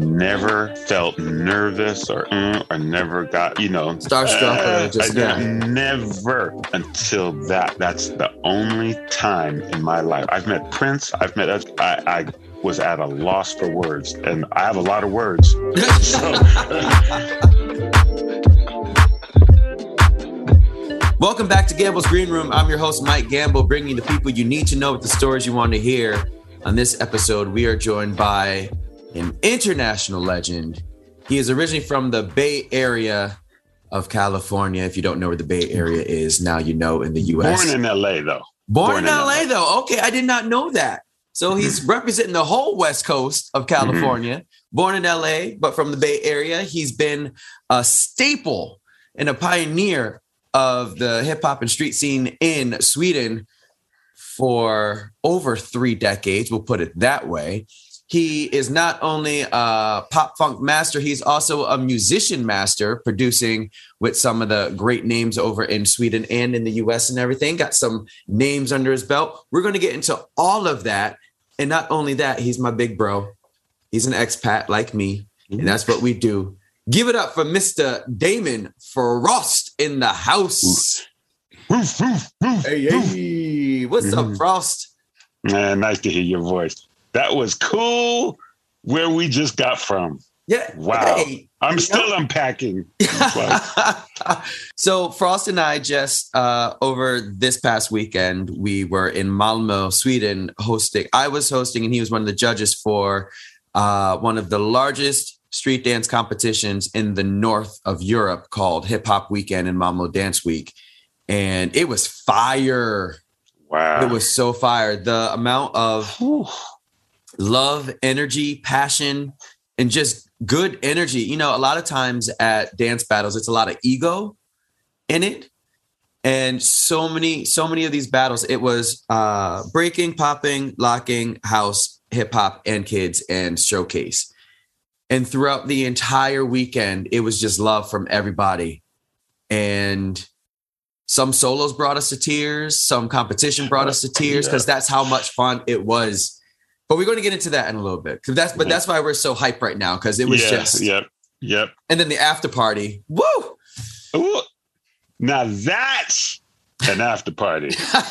Never felt nervous or never got, starstruck. Never until that. That's the only time in my life. I've met Prince. I was at a loss for words, and I have a lot of words. Welcome back to Gamble's Green Room. I'm your host, Mike Gamble, bringing you the people you need to know with the stories you want to hear. On this episode, we are joined by an international legend. He is originally from the Bay Area of California. If you don't know where the Bay Area is, now you know, in the U.S. Born in L.A., though. Born in L.A., though. Okay, I did not know that. So he's representing the whole West Coast of California. Mm-hmm. Born in L.A., but from the Bay Area. He's been a staple and a pioneer of the hip-hop and street scene in Sweden for over 3 decades. We'll put it that way. He is not only a pop funk master, he's also a musician master, producing with some of the great names over in Sweden and in the US and everything. Got some names under his belt. We're going to get into all of that. And not only that, he's my big bro. He's an expat like me. And that's what we do. Give it up for Mr. Damon Frost in the house. Hey. What's up, Frost? Man, nice to hear your voice. That was cool where we just got from. Yeah. Wow. Hey, I'm still unpacking. So Frost and I just, over this past weekend, we were in Malmö, Sweden, hosting. I was hosting and he was one of the judges for one of the largest street dance competitions in the north of Europe called Hip Hop Weekend and Malmö Dance Week. And it was fire. Wow. It was so fire. The amount of... love, energy, passion, and just good energy. A lot of times at dance battles, it's a lot of ego in it. And so many of these battles, it was breaking, popping, locking, house, hip hop, and kids, and showcase. And throughout the entire weekend, it was just love from everybody. And some solos brought us to tears. Some competition brought us to tears because that's how much fun it was. But we're going to get into that in a little bit. But that's why we're so hyped right now, because it was just... Yep. And then the after party. Woo! Ooh, now that's an after party.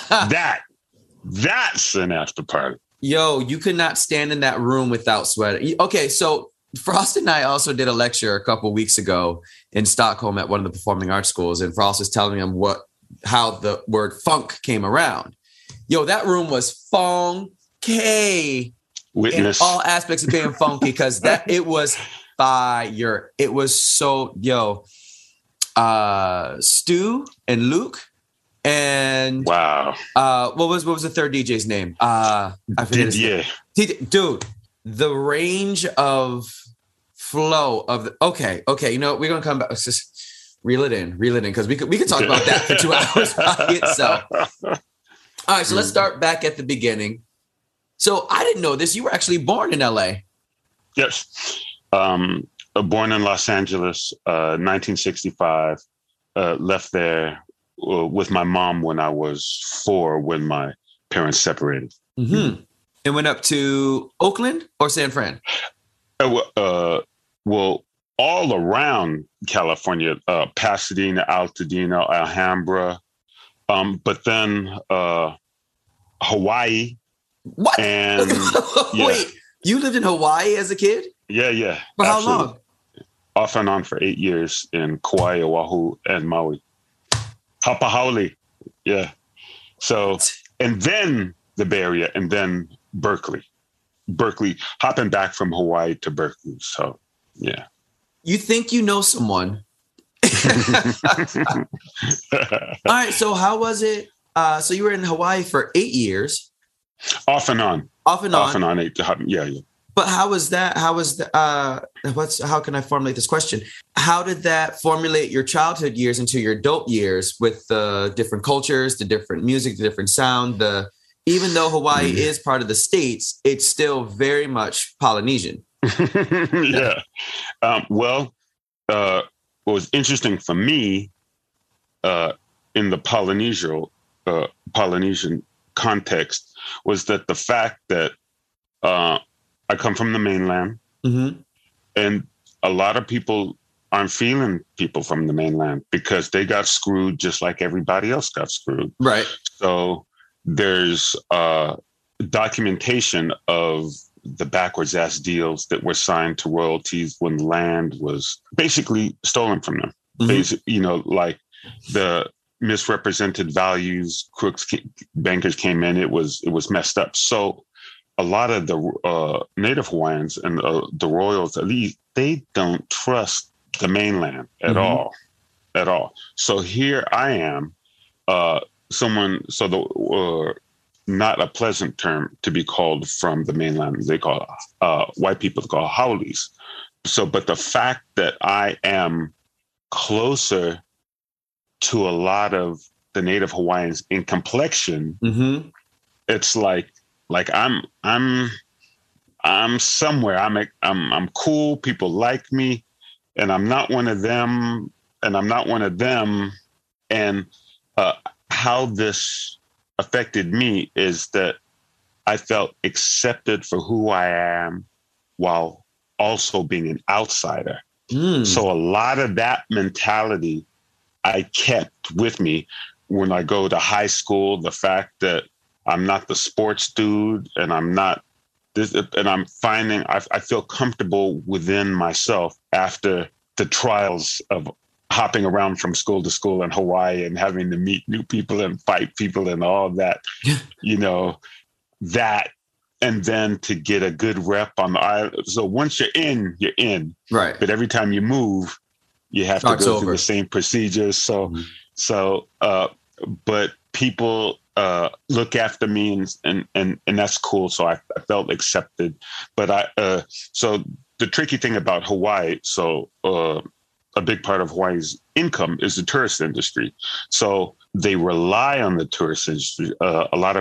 That's an after party. Yo, you could not stand in that room without sweating. Okay, so Frost and I also did a lecture a couple of weeks ago in Stockholm at one of the performing arts schools. And Frost was telling him how the word funk came around. Yo, that room was funk. Okay, witness in all aspects of being funky, because it was fire. It was so Stu and Luke and wow. What was the third DJ's name? I forget. Didier. Dude, the range of flow of okay. We're gonna come back. Let's just reel it in because we could talk about that for 2 hours by itself. All right, so let's start back at the beginning. So I didn't know this. You were actually born in L.A. Yes. Born in Los Angeles, 1965. Left there with my mom when I was 4, when my parents separated. Mm-hmm. And went up to Oakland or San Fran? Well, all around California, Pasadena, Altadena, Alhambra. But then Hawaii. What? And, wait, you lived in Hawaii as a kid? Yeah. For how long? Off and on for 8 years in Kauai, Oahu, and Maui. Hapahauli. Yeah. So, and then the Bay Area, and then Berkeley. Hopping back from Hawaii to Berkeley. So, yeah. You think you know someone. All right, so how was it? So you were in Hawaii for 8 years. Off and on. Yeah. But how was that? How was the, how can I formulate this question? How did that formulate your childhood years into your adult years with the different cultures, the different music, the different sound, even though Hawaii is part of the States, it's still very much Polynesian. Yeah. What was interesting for me, in the Polynesian context was that the fact that I come from the mainland, mm-hmm. and a lot of people aren't feeling people from the mainland because they got screwed just like everybody else got screwed. Right. So there's documentation of the backwards ass deals that were signed to royalties when land was basically stolen from them. Mm-hmm. You know, like the misrepresented values, crooks, bankers came in. It was messed up. So a lot of the Native Hawaiians and the royals, at least, they don't trust the mainland at mm-hmm. all, at all. So here I am, not a pleasant term to be called from the mainland. They call white people call howlies. So, but the fact that I am closer to a lot of the Native Hawaiians in complexion, mm-hmm. it's like I'm somewhere. I'm cool. People like me, and I'm not one of them. And how this affected me is that I felt accepted for who I am while also being an outsider. Mm. So a lot of that mentality I kept with me when I go to high school, the fact that I'm not the sports dude and I'm not this, and I'm finding, I feel comfortable within myself after the trials of hopping around from school to school in Hawaii and having to meet new people and fight people and all that, you know, that, and then to get a good rep on the island. So once you're in, right? But every time you move, you have to go through the same procedures. So, mm-hmm. But people look after me and that's cool. So I felt accepted, but so the tricky thing about Hawaii, a big part of Hawaii's income is the tourist industry. So they rely on the tourist industry for a lot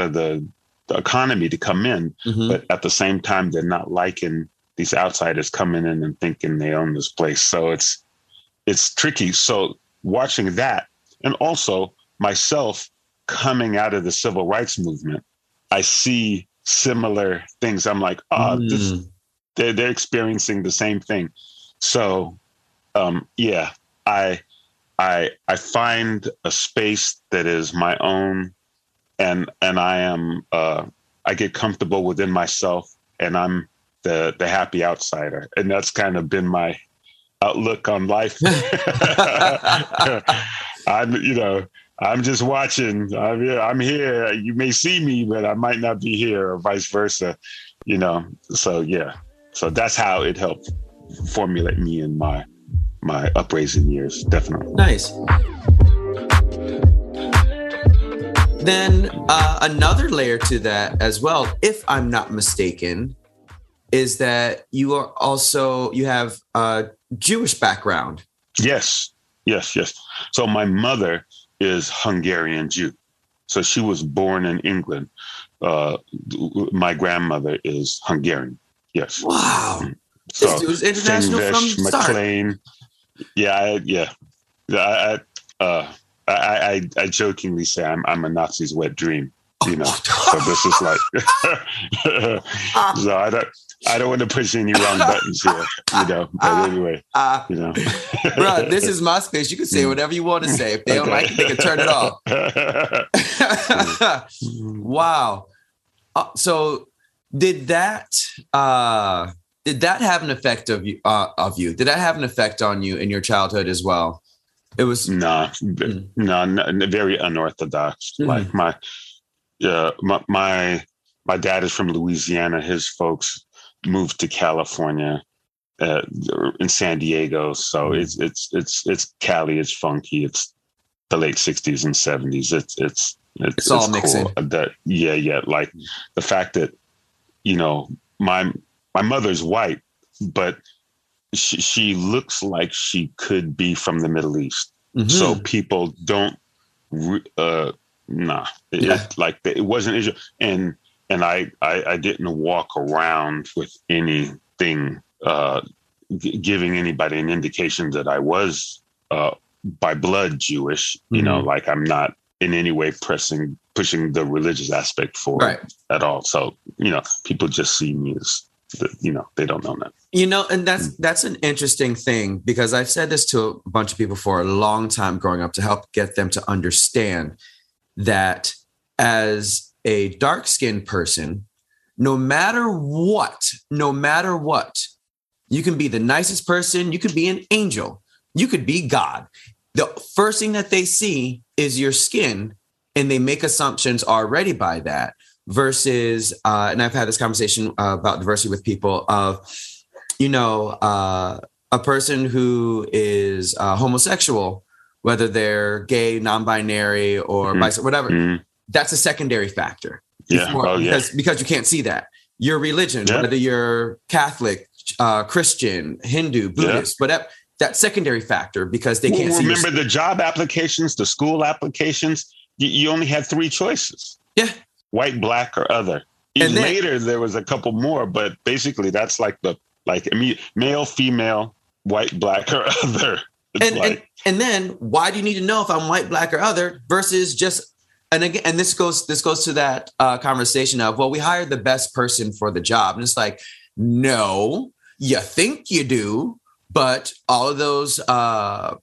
of the economy to come in. Mm-hmm. But at the same time, they're not liking these outsiders coming in and thinking they own this place. So it's tricky. So watching that, and also myself coming out of the civil rights movement, I see similar things. I'm like, they're experiencing the same thing. So, I find a space that is my own, and I am I get comfortable within myself, and I'm the happy outsider, and that's kind of been my outlook on life. I'm just watching. I'm here. You may see me, but I might not be here, or vice versa. You know. So yeah. So that's how it helped formulate me in my upraising years, definitely. Nice. Then another layer to that as well, if I'm not mistaken, is that you have a Jewish background. Yes. So my mother is Hungarian Jew. So she was born in England. My grandmother is Hungarian. Yes. Wow. So, it was international from the start. McLean. Yeah. I jokingly say I'm a Nazi's wet dream, you know. So this is like, so I don't want to push any wrong buttons here, you know. But anyway, you know, bro, this is my space. You can say whatever you want to say. If they don't like it, they can turn it off. Wow. So did that? Did that have an effect of you? Did that have an effect on you in your childhood as well? It was no, very unorthodox. Mm-hmm. Like my dad is from Louisiana. His folks moved to California, in San Diego. So it's Cali. It's funky. It's the late 60s and 70s. It's all mixing. Cool. Yeah. Like the fact that, you know, my mother's white, but she looks like she could be from the Middle East. Mm-hmm. So people don't, it wasn't Israel. And I didn't walk around with anything, giving anybody an indication that I was by blood Jewish, mm-hmm. you know, like I'm not in any way pushing the religious aspect forward at all. So, you know, people just see me as, you know, they don't know that. You know, and that's an interesting thing, because I've said this to a bunch of people for a long time growing up to help get them to understand that as a dark-skinned person, no matter what, you can be the nicest person, you could be an angel, you could be God. The first thing that they see is your skin, and they make assumptions already by that. Versus, and I've had this conversation about diversity with people of, you know, a person who is homosexual, whether they're gay, non-binary, or bisexual, whatever, that's a secondary factor. Yeah. Because you can't see that. Your religion, whether you're Catholic, Christian, Hindu, Buddhist, whatever, that secondary factor, because they can't see. Remember the job applications, the school applications, you only had three choices. Yeah. White, black, or other. And then, later, there was a couple more, but basically that's like male, female, white, black, or other. And then why do you need to know if I'm white, black, or other versus just, and again, and this goes to that conversation of, well, we hired the best person for the job. And it's like, no, you think you do, but all of those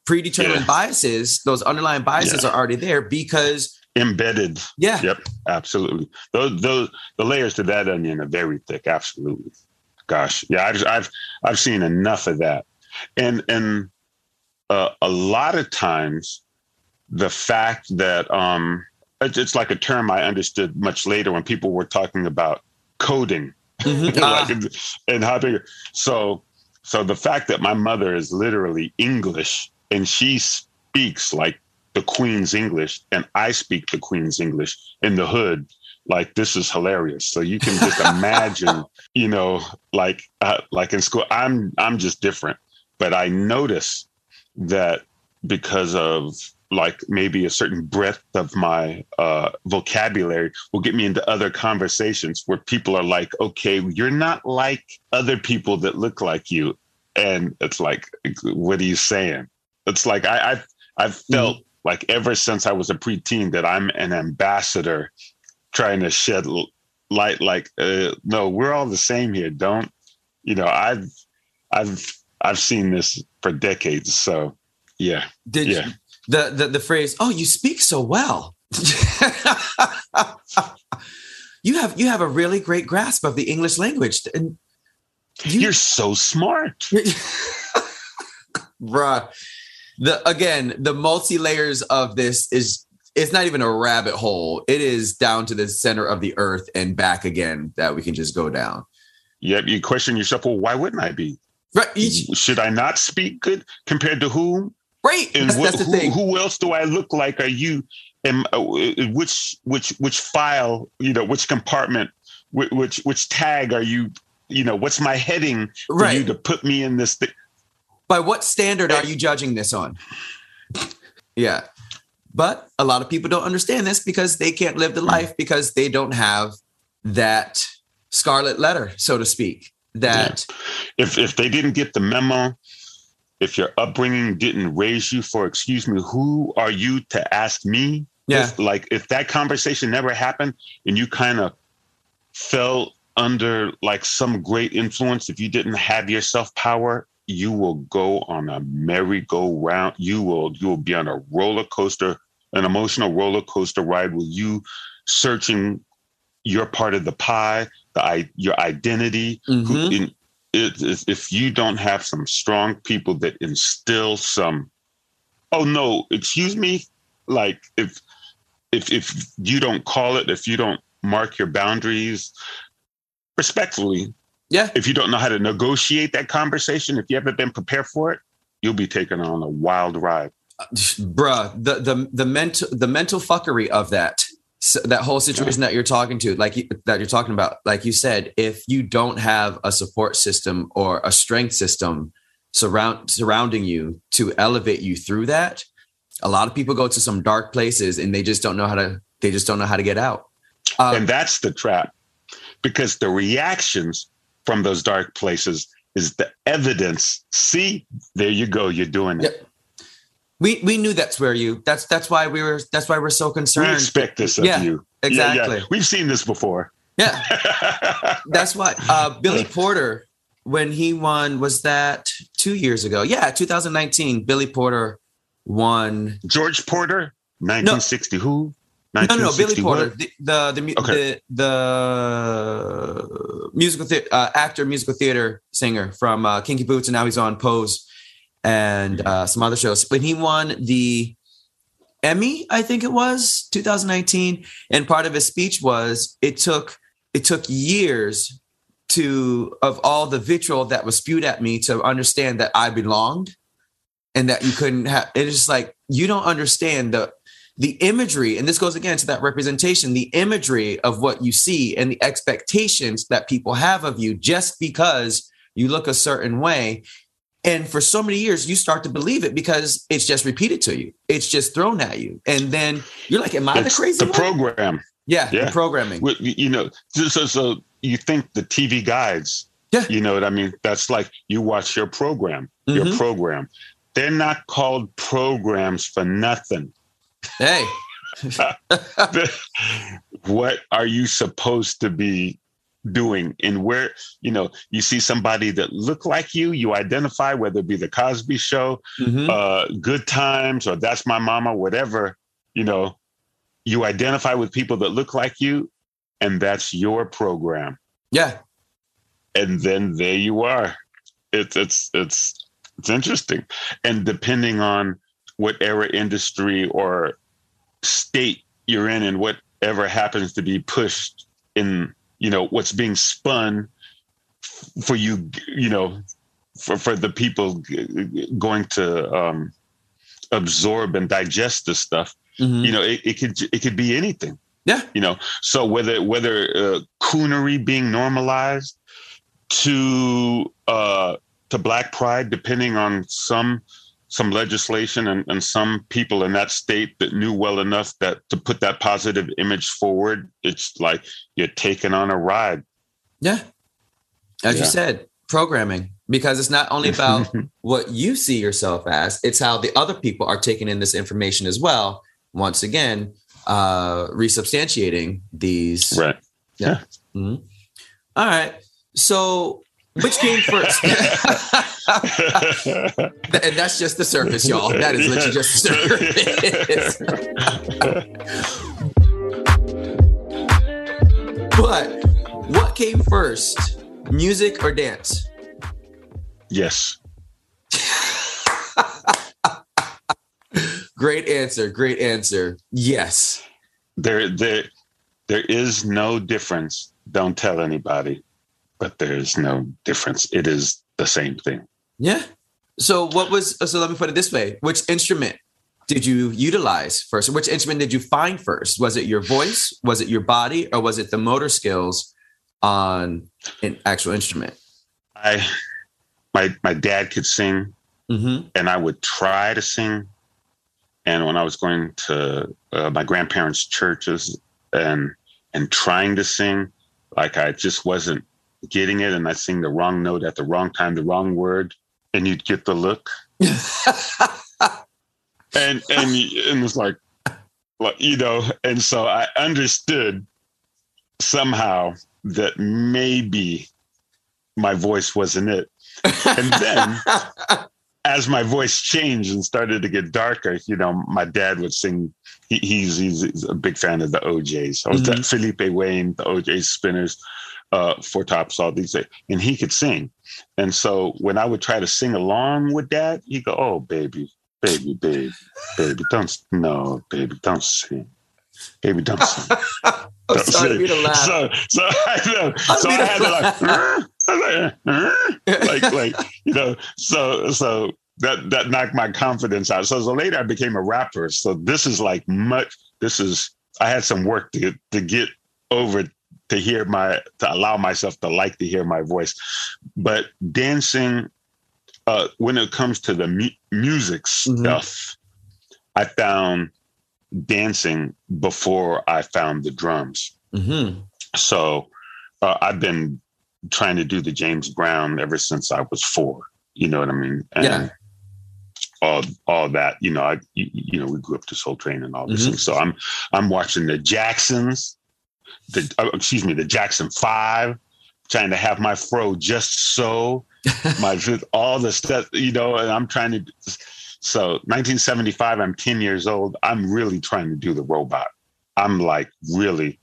predetermined biases, those underlying biases are already there because embedded. Yeah. Yep. Absolutely. Those the layers to that onion are very thick. Absolutely. Gosh. Yeah. I've seen enough of that, and a lot of times, the fact that it's like a term I understood much later when people were talking about coding, and how big. So the fact that my mother is literally English and she speaks like the Queen's English, and I speak the Queen's English in the hood, like, this is hilarious. So you can just imagine, you know, like in school, I'm just different, but I notice that because of like maybe a certain breadth of my vocabulary will get me into other conversations where people are like, okay, you're not like other people that look like you, and it's like, what are you saying? It's like I've felt. Like ever since I was a preteen, that I'm an ambassador trying to shed light. Like, no, we're all the same here. Don't, you know? I've seen this for decades. So, yeah. Did you, the phrase? Oh, you speak so well. You have a really great grasp of the English language, and you're so smart, bruh. The multi layers of this it's not even a rabbit hole. It is down to the center of the earth and back again that we can just go down. Yep. You question yourself. Well, why wouldn't I be? Right. Should I not speak good compared to whom? Right. And that's the thing. Who else do I look like? Are you? And which file? You know, which compartment? Which tag are you? You know, what's my heading for you to put me in this thing? By what standard are you judging this on? Yeah. But a lot of people don't understand this because they can't live the life because they don't have that scarlet letter, so to speak. That if they didn't get the memo, if your upbringing didn't raise you for, excuse me, who are you to ask me? Yeah. If that conversation never happened and you kind of fell under like some great influence, if you didn't have your self-power, you will go on a merry-go-round. You will be on a roller coaster, an emotional roller coaster ride with you searching your part of the pie, your identity. Mm-hmm. If you don't have some strong people that instill some, oh no, excuse me. Like if you don't call it, if you don't mark your boundaries respectfully, yeah. If you don't know how to negotiate that conversation, if you haven't been prepared for it, you'll be taken on a wild ride. Bruh, the mental fuckery of that, so that whole situation that you're talking to, that you're talking about, like you said, if you don't have a support system or a strength system surrounding you to elevate you through that, a lot of people go to some dark places and they just don't know how to get out. And that's the trap, because the reactions from those dark places is the evidence. See, there you go. You're doing it. Yep. We knew that's where you. That's why we're so concerned. We expect this of you. Exactly. Yeah, yeah. We've seen this before. Yeah. That's why Billy Porter, when he won, was that 2 years ago? Yeah, 2019. Billy Porter won. George Porter, 1960. No. Who? 1960. No, Billy Porter, the musical actor, musical theater singer from Kinky Boots, and now he's on Pose and some other shows. But he won the Emmy, I think it was 2019, and part of his speech was it took years of all the vitriol that was spewed at me to understand that I belonged, and that you couldn't have. It's just like, you don't understand the imagery, and this goes again to that representation, the imagery of what you see and the expectations that people have of you just because you look a certain way. And for so many years, you start to believe it because it's just repeated to you. It's just thrown at you. And then you're like, am I the crazy one? The program. Yeah, the programming. You know, so you think the TV guides, you know what I mean? That's like, you watch your program, your program. They're not called programs for nothing. Hey, what are you supposed to be doing? And where, you know, you see somebody that look like you, you identify, whether it be the Cosby Show, Good Times, or That's My Mama, whatever, you know, you identify with people that look like you, and that's your program. Yeah. And then there you are. It's interesting. And depending on what era, industry, or state you're in, and whatever happens to be pushed in, you know, what's being spun for you, you know, for the people going to absorb and digest this stuff, you know, it could be anything. Yeah. You know, so whether coonery being normalized to Black pride, depending on some legislation and some people in that state that knew well enough that to put that positive image forward, it's like you're taking on a ride. Yeah. As you said, programming, because it's not only about what you see yourself as, it's how the other people are taking in this information as well. Once again, resubstantiating these. Right. Yeah. All right. So, which came first? And that's just the surface, y'all. That is literally just the surface. But what came first, music or dance? Yes. Great answer. Great answer. Yes. There is no difference. Don't tell anybody. But there is no difference. It is the same thing. Yeah. So let me put it this way. Which instrument did you utilize first? Which instrument did you find first? Was it your voice? Was it your body? Or was it the motor skills on an actual instrument? My dad could sing, and I would try to sing. And when I was going to my grandparents' churches and trying to sing, like, I just wasn't getting it, and I sing the wrong note at the wrong time, the wrong word, and you'd get the look. and it's like, you know, and so I understood somehow that maybe my voice wasn't it. And then as my voice changed and started to get darker, you know, my dad would sing. He's a big fan of the OJs. So that Felipe Wayne, the OJ Spinners, Four Tops, all these, and he could sing. And so when I would try to sing along with that, he'd go, "Oh, baby, don't sing. Baby, don't sing." Don't sing. Me to laugh. So I know. So I had to like, you know, so that knocked my confidence out. So later I became a rapper. So this is like I had some work to get over to allow myself to hear my voice. But dancing, when it comes to the music stuff, I found dancing before I found the drums. So I've been trying to do the James Brown ever since I was 4, you know what I mean? And all that, you know, we grew up to Soul Train and all this thing. So I'm watching the Jacksons, the Jackson 5, trying to have my fro just so, all the stuff, you know, and I'm trying to, so 1975, I'm 10 years old. I'm really trying to do the robot. I'm like, really,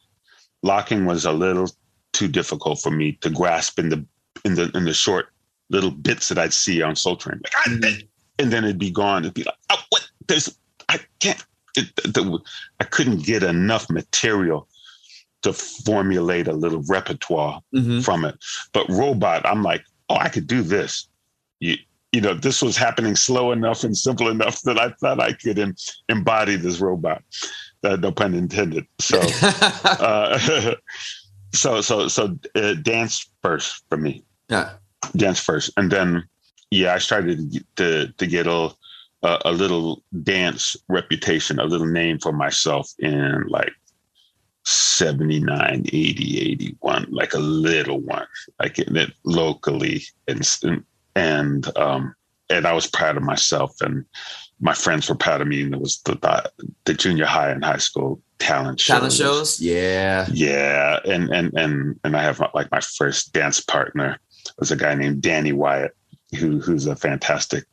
locking was a little too difficult for me to grasp in the short little bits that I'd see on Soul Train. Like, and then it'd be gone. It'd be like, oh, what? I couldn't get enough material to formulate a little repertoire from it. But robot, I'm like, oh, I could do this. You know, this was happening slow enough and simple enough that I thought I could embody this robot. No pun intended. So, so dance first for me. Yeah, dance first, and then I started to get a little dance reputation, a little name for myself in like 79, 80, 81, like a little one, like it locally, and I was proud of myself, and my friends were proud of me, and it was the junior high and high school talent shows. Yeah. And I have like my first dance partner was a guy named Danny Wyatt, who's a fantastic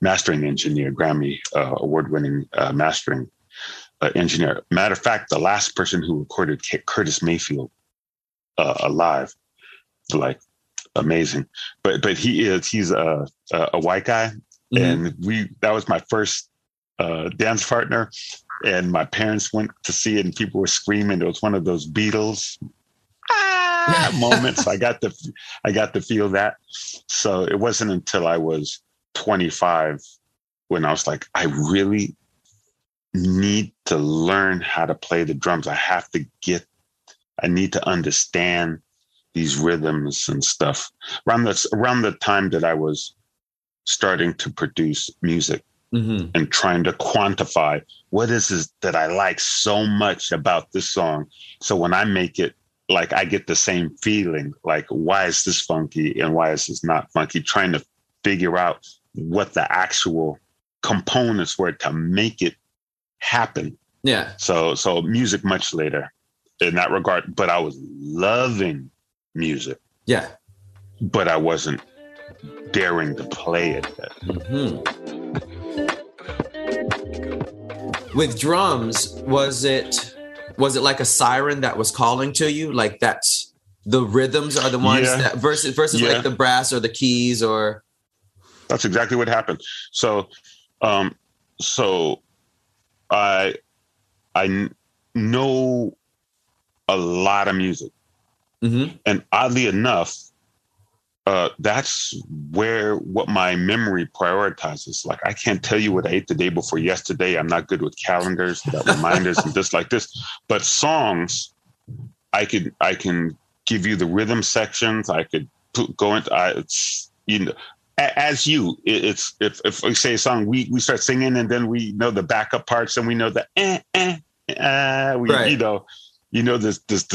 mastering engineer, Grammy award-winning mastering engineer. Matter of fact, the last person who recorded Curtis Mayfield alive, like amazing. But he's a white guy, and that was my first dance partner. And my parents went to see it, and people were screaming. It was one of those Beatles moments. I got to feel that. So it wasn't until I was 25 when I was like, I really need to learn how to play the drums. I need to understand these rhythms and stuff. Around the time that I was starting to produce music and trying to quantify what is it that I like so much about this song. So when I make it, like I get the same feeling, like why is this funky and why is this not funky? Trying to figure out what the actual components were to make it happen. Yeah. So music much later in that regard, but I was loving music. Yeah. But I wasn't daring to play it. With drums, was it like a siren that was calling to you? Like that's the rhythms are the ones that versus like the brass or the keys or. That's exactly what happened. So, I know a lot of music, and oddly enough, that's where what my memory prioritizes. Like I can't tell you what I ate the day before yesterday. I'm not good with calendars, without reminders, and this like this. But songs, I can give you the rhythm sections. I could go into if we say a song, we start singing and then we know the backup parts and we know the the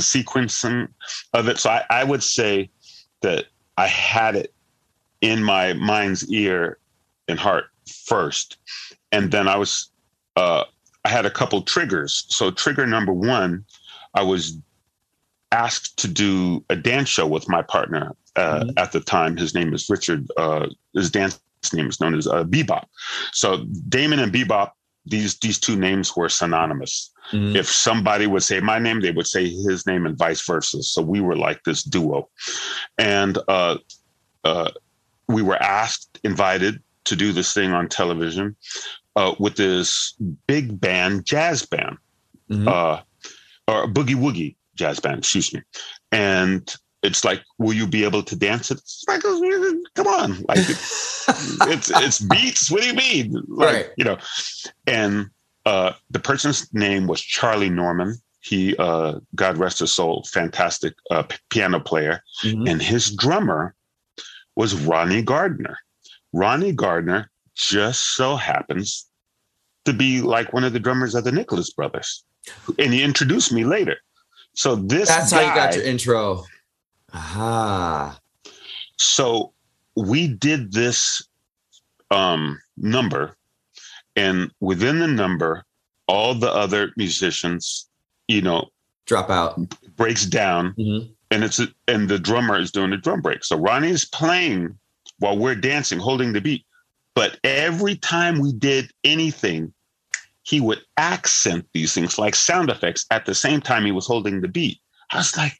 sequencing of it. So I would say that I had it in my mind's ear and heart first. And then I was, I had a couple triggers. So trigger number one, I was asked to do a dance show with my partner at the time. His name is Richard. His dance name is known as Bebop. So Damon and Bebop, these two names were synonymous. If somebody would say my name, they would say his name and vice versa. So we were like this duo. And we were invited to do this thing on television with this big band, jazz band, or boogie woogie jazz band, excuse me. And it's like, will you be able to dance it? Come on. Like it's beats. What do you mean? Like, right. You know, and, the person's name was Charlie Norman. He, God rest his soul, fantastic piano player. And his drummer was Ronnie Gardner. Ronnie Gardner just so happens to be like one of the drummers of the Nicholas Brothers. And he introduced me later. So that's how you got your intro. Aha. So we did this number, and within the number, all the other musicians, you know, drop out, breaks down, and and the drummer is doing a drum break. So Ronnie is playing while we're dancing, holding the beat. But every time we did anything, he would accent these things like sound effects at the same time he was holding the beat. I was like,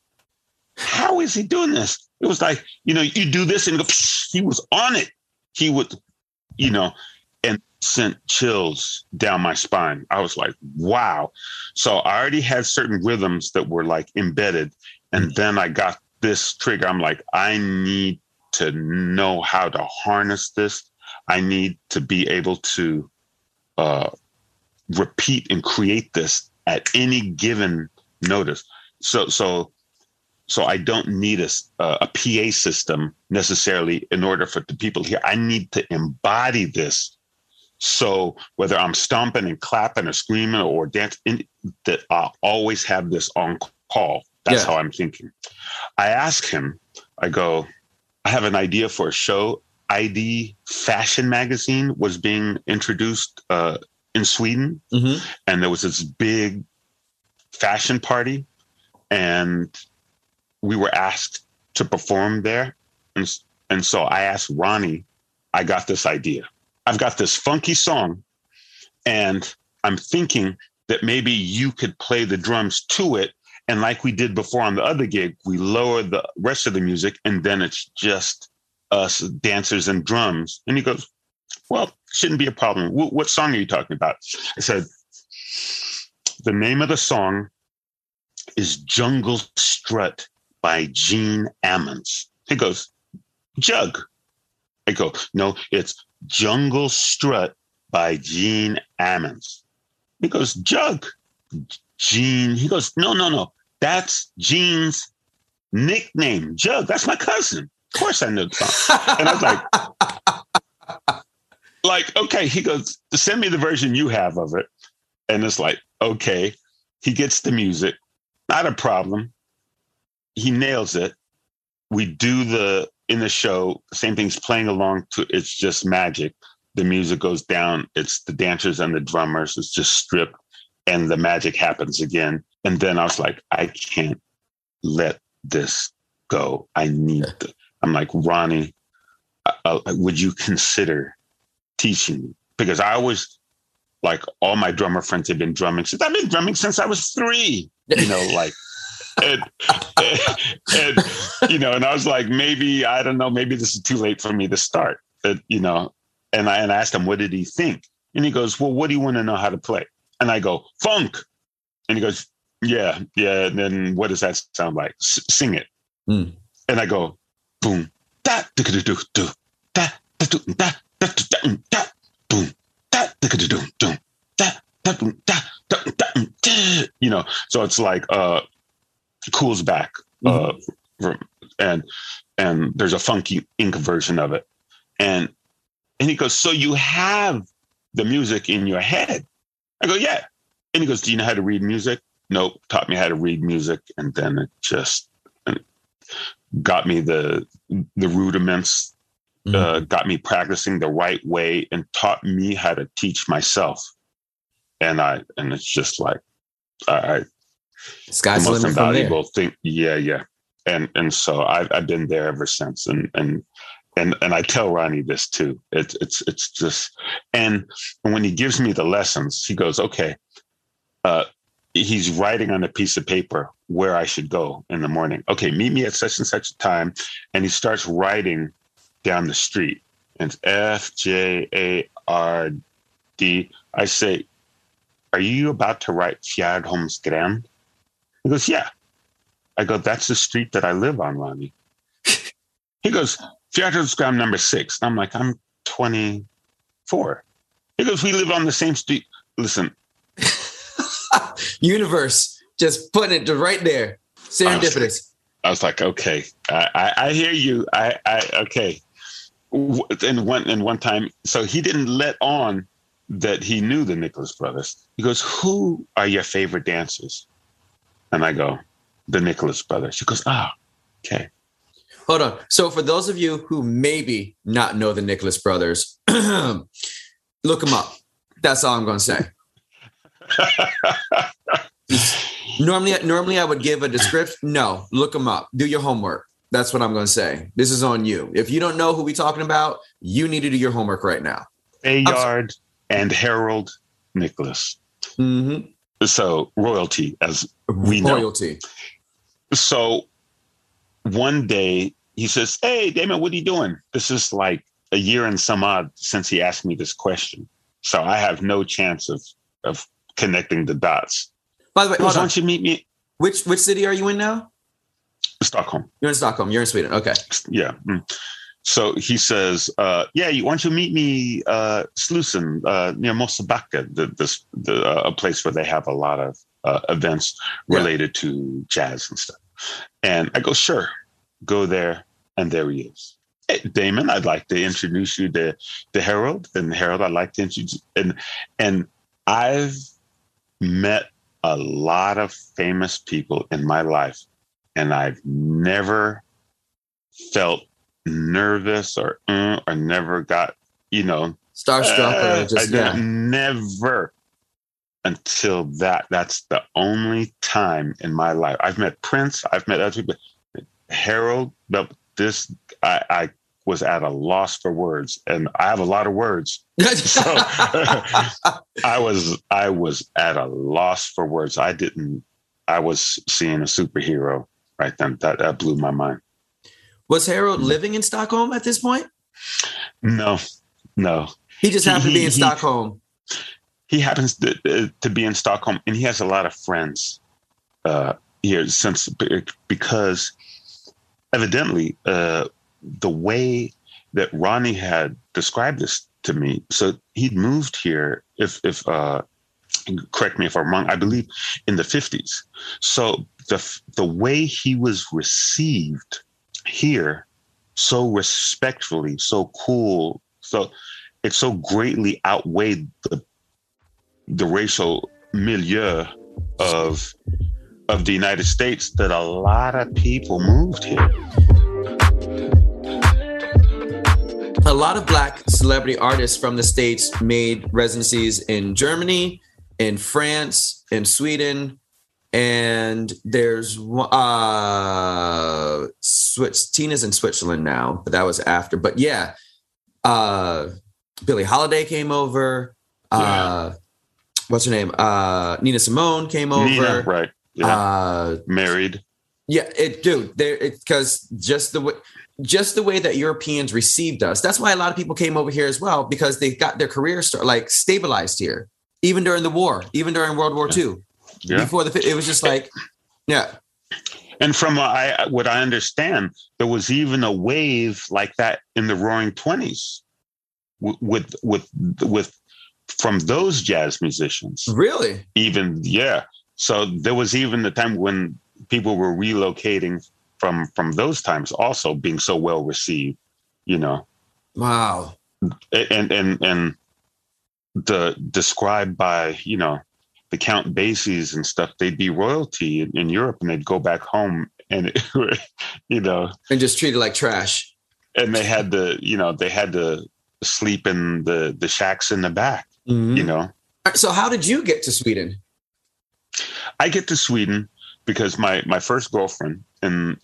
how is he doing this? It was like, you know, you do this and go, psh, he was on it. He would, you know, and sent chills down my spine. I was like, wow. So I already had certain rhythms that were like embedded. And then I got this trigger. I'm like, I need to know how to harness this. I need to be able to repeat and create this at any given notice. So I don't need a PA system necessarily in order for the people here. I need to embody this. So whether I'm stomping and clapping or screaming or dancing, that I always have this on call. That's how I'm thinking. I ask him, I go, I have an idea for a show. ID Fashion Magazine was being introduced in Sweden. And there was this big fashion party. And we were asked to perform there. And so I asked Ronnie, I got this idea. I've got this funky song, and I'm thinking that maybe you could play the drums to it. And like we did before on the other gig, we lower the rest of the music, and then it's just us dancers and drums. And he goes, well, shouldn't be a problem. What song are you talking about? I said, the name of the song is Jungle Strut by Gene Ammons. He goes, Jug. I go, no, it's Jungle Strut by Gene Ammons. He goes, Jug. Gene. He goes, no. That's Gene's nickname. Jug. That's my cousin. Of course I know the song. And I was like, okay. He goes, send me the version you have of it. And it's like, okay. He gets the music. Not a problem. He nails it. We do in the show, same thing's playing along to, it's just magic. The music goes down. It's the dancers and the drummers. It's just stripped, and the magic happens again. And then I was like, I can't let this go. I need to. I'm like, Ronnie, would you consider teaching me? Because I was like, all my drummer friends have been drumming since I've been drumming since I was 3, you know, like, and you know, and I was like, maybe, I don't know, maybe this is too late for me to start, but, you know, and I asked him, what did he think? And he goes, well, what do you want to know how to play? And I go, funk. And he goes, yeah. And then what does that sound like? Sing it. And I go, boom, da, da, da, da, da, da, da, da, da, da, boom, da, da, da, da, da, da, da, da, da, you know, so it's like, Cool's back, and there's a funky ink version of it, and he goes, so you have the music in your head? I go, yeah. And he goes, do you know how to read music? Nope. Taught me how to read music, and then it just got me the rudiments, got me practicing the right way, and taught me how to teach myself. And it's just like, all right. Sky's the most invaluable thing. Yeah. And so I've been there ever since. And I tell Ronnie this too. It's just, and when he gives me the lessons, he goes, okay, he's writing on a piece of paper where I should go in the morning. Okay. Meet me at such and such a time. And he starts writing down the street, and it's FJARD. I say, are you about to write Fjärdholmsgränd? He goes, yeah. I go, that's the street that I live on, Ronnie. He goes, Fjärdholmsgränd number 6. And I'm like, I'm 24. He goes, we live on the same street. Listen. Universe, just putting it right there. Serendipitous. I was like, okay, I hear you. Okay. And one time, so he didn't let on that he knew the Nicholas Brothers. He goes, who are your favorite dancers? And I go, the Nicholas Brothers. She goes, okay. Hold on. So for those of you who maybe not know the Nicholas Brothers, Look him up. That's all I'm going to say. Normally I would give a description. No, look him up. Do your homework. That's what I'm going to say. This is on you. If you don't know who we're talking about, you need to do your homework right now. Bayard and Harold Nicholas. Mm-hmm. So royalty, as we know. Royalty. So one day he says, "Hey, Damon, what are you doing?" This is like a year and some odd since he asked me this question. So I have no chance of connecting the dots. By the way, why don't you meet me? Which city are you in now? Stockholm. You're in Stockholm. You're in Sweden. Okay. Yeah. So he says, "Yeah, why don't you meet me Slusen near Mosebacke, a place where they have a lot of events related to jazz and stuff." And I go, "Sure." Go there, and there he is. "Hey, Damon, I'd like to introduce you to Harold, and Harold, I'd like to introduce." And I've met a lot of famous people in my life, and I've never felt nervous or never got, starstruck. Never until that. That's the only time in my life. I've met Prince. I've met other people. Harold, but this, I was at a loss for words, and I have a lot of words. So I was at a loss for words. I was seeing a superhero right then. That blew my mind. Was Harold living in Stockholm at this point? No. He just happened to be in Stockholm. He happens to be in Stockholm, and he has a lot of friends here because evidently, the way that Ronnie had described this to me, so he'd moved here, if correct me if I'm wrong, I believe in the 50s. So the way he was received here, so respectfully, so cool, so it so greatly outweighed the racial milieu of the United States that a lot of people moved here. A lot of Black celebrity artists from the States made residencies in Germany, in France, in Sweden, and there's Tina's in Switzerland now, but that was after. But yeah, Billie Holiday came over. What's her name? Nina Simone came over. Nina, right. Yeah. Married. Yeah, because just the way that Europeans received us. That's why a lot of people came over here as well, because they got their careers stabilized here, even during the war, even during World War II. Yeah. Before it was just like, yeah. And from what I understand, there was even a wave like that in the Roaring Twenties with from those jazz musicians. Really? Even yeah. So there was even the time when people were relocating from those times, also being so well received, Wow. And the described by the Count Basies and stuff, they'd be royalty in Europe, and they'd go back home and and just treated like trash. And they had to sleep in the shacks in the back, So how did you get to Sweden? I get to Sweden because my first girlfriend in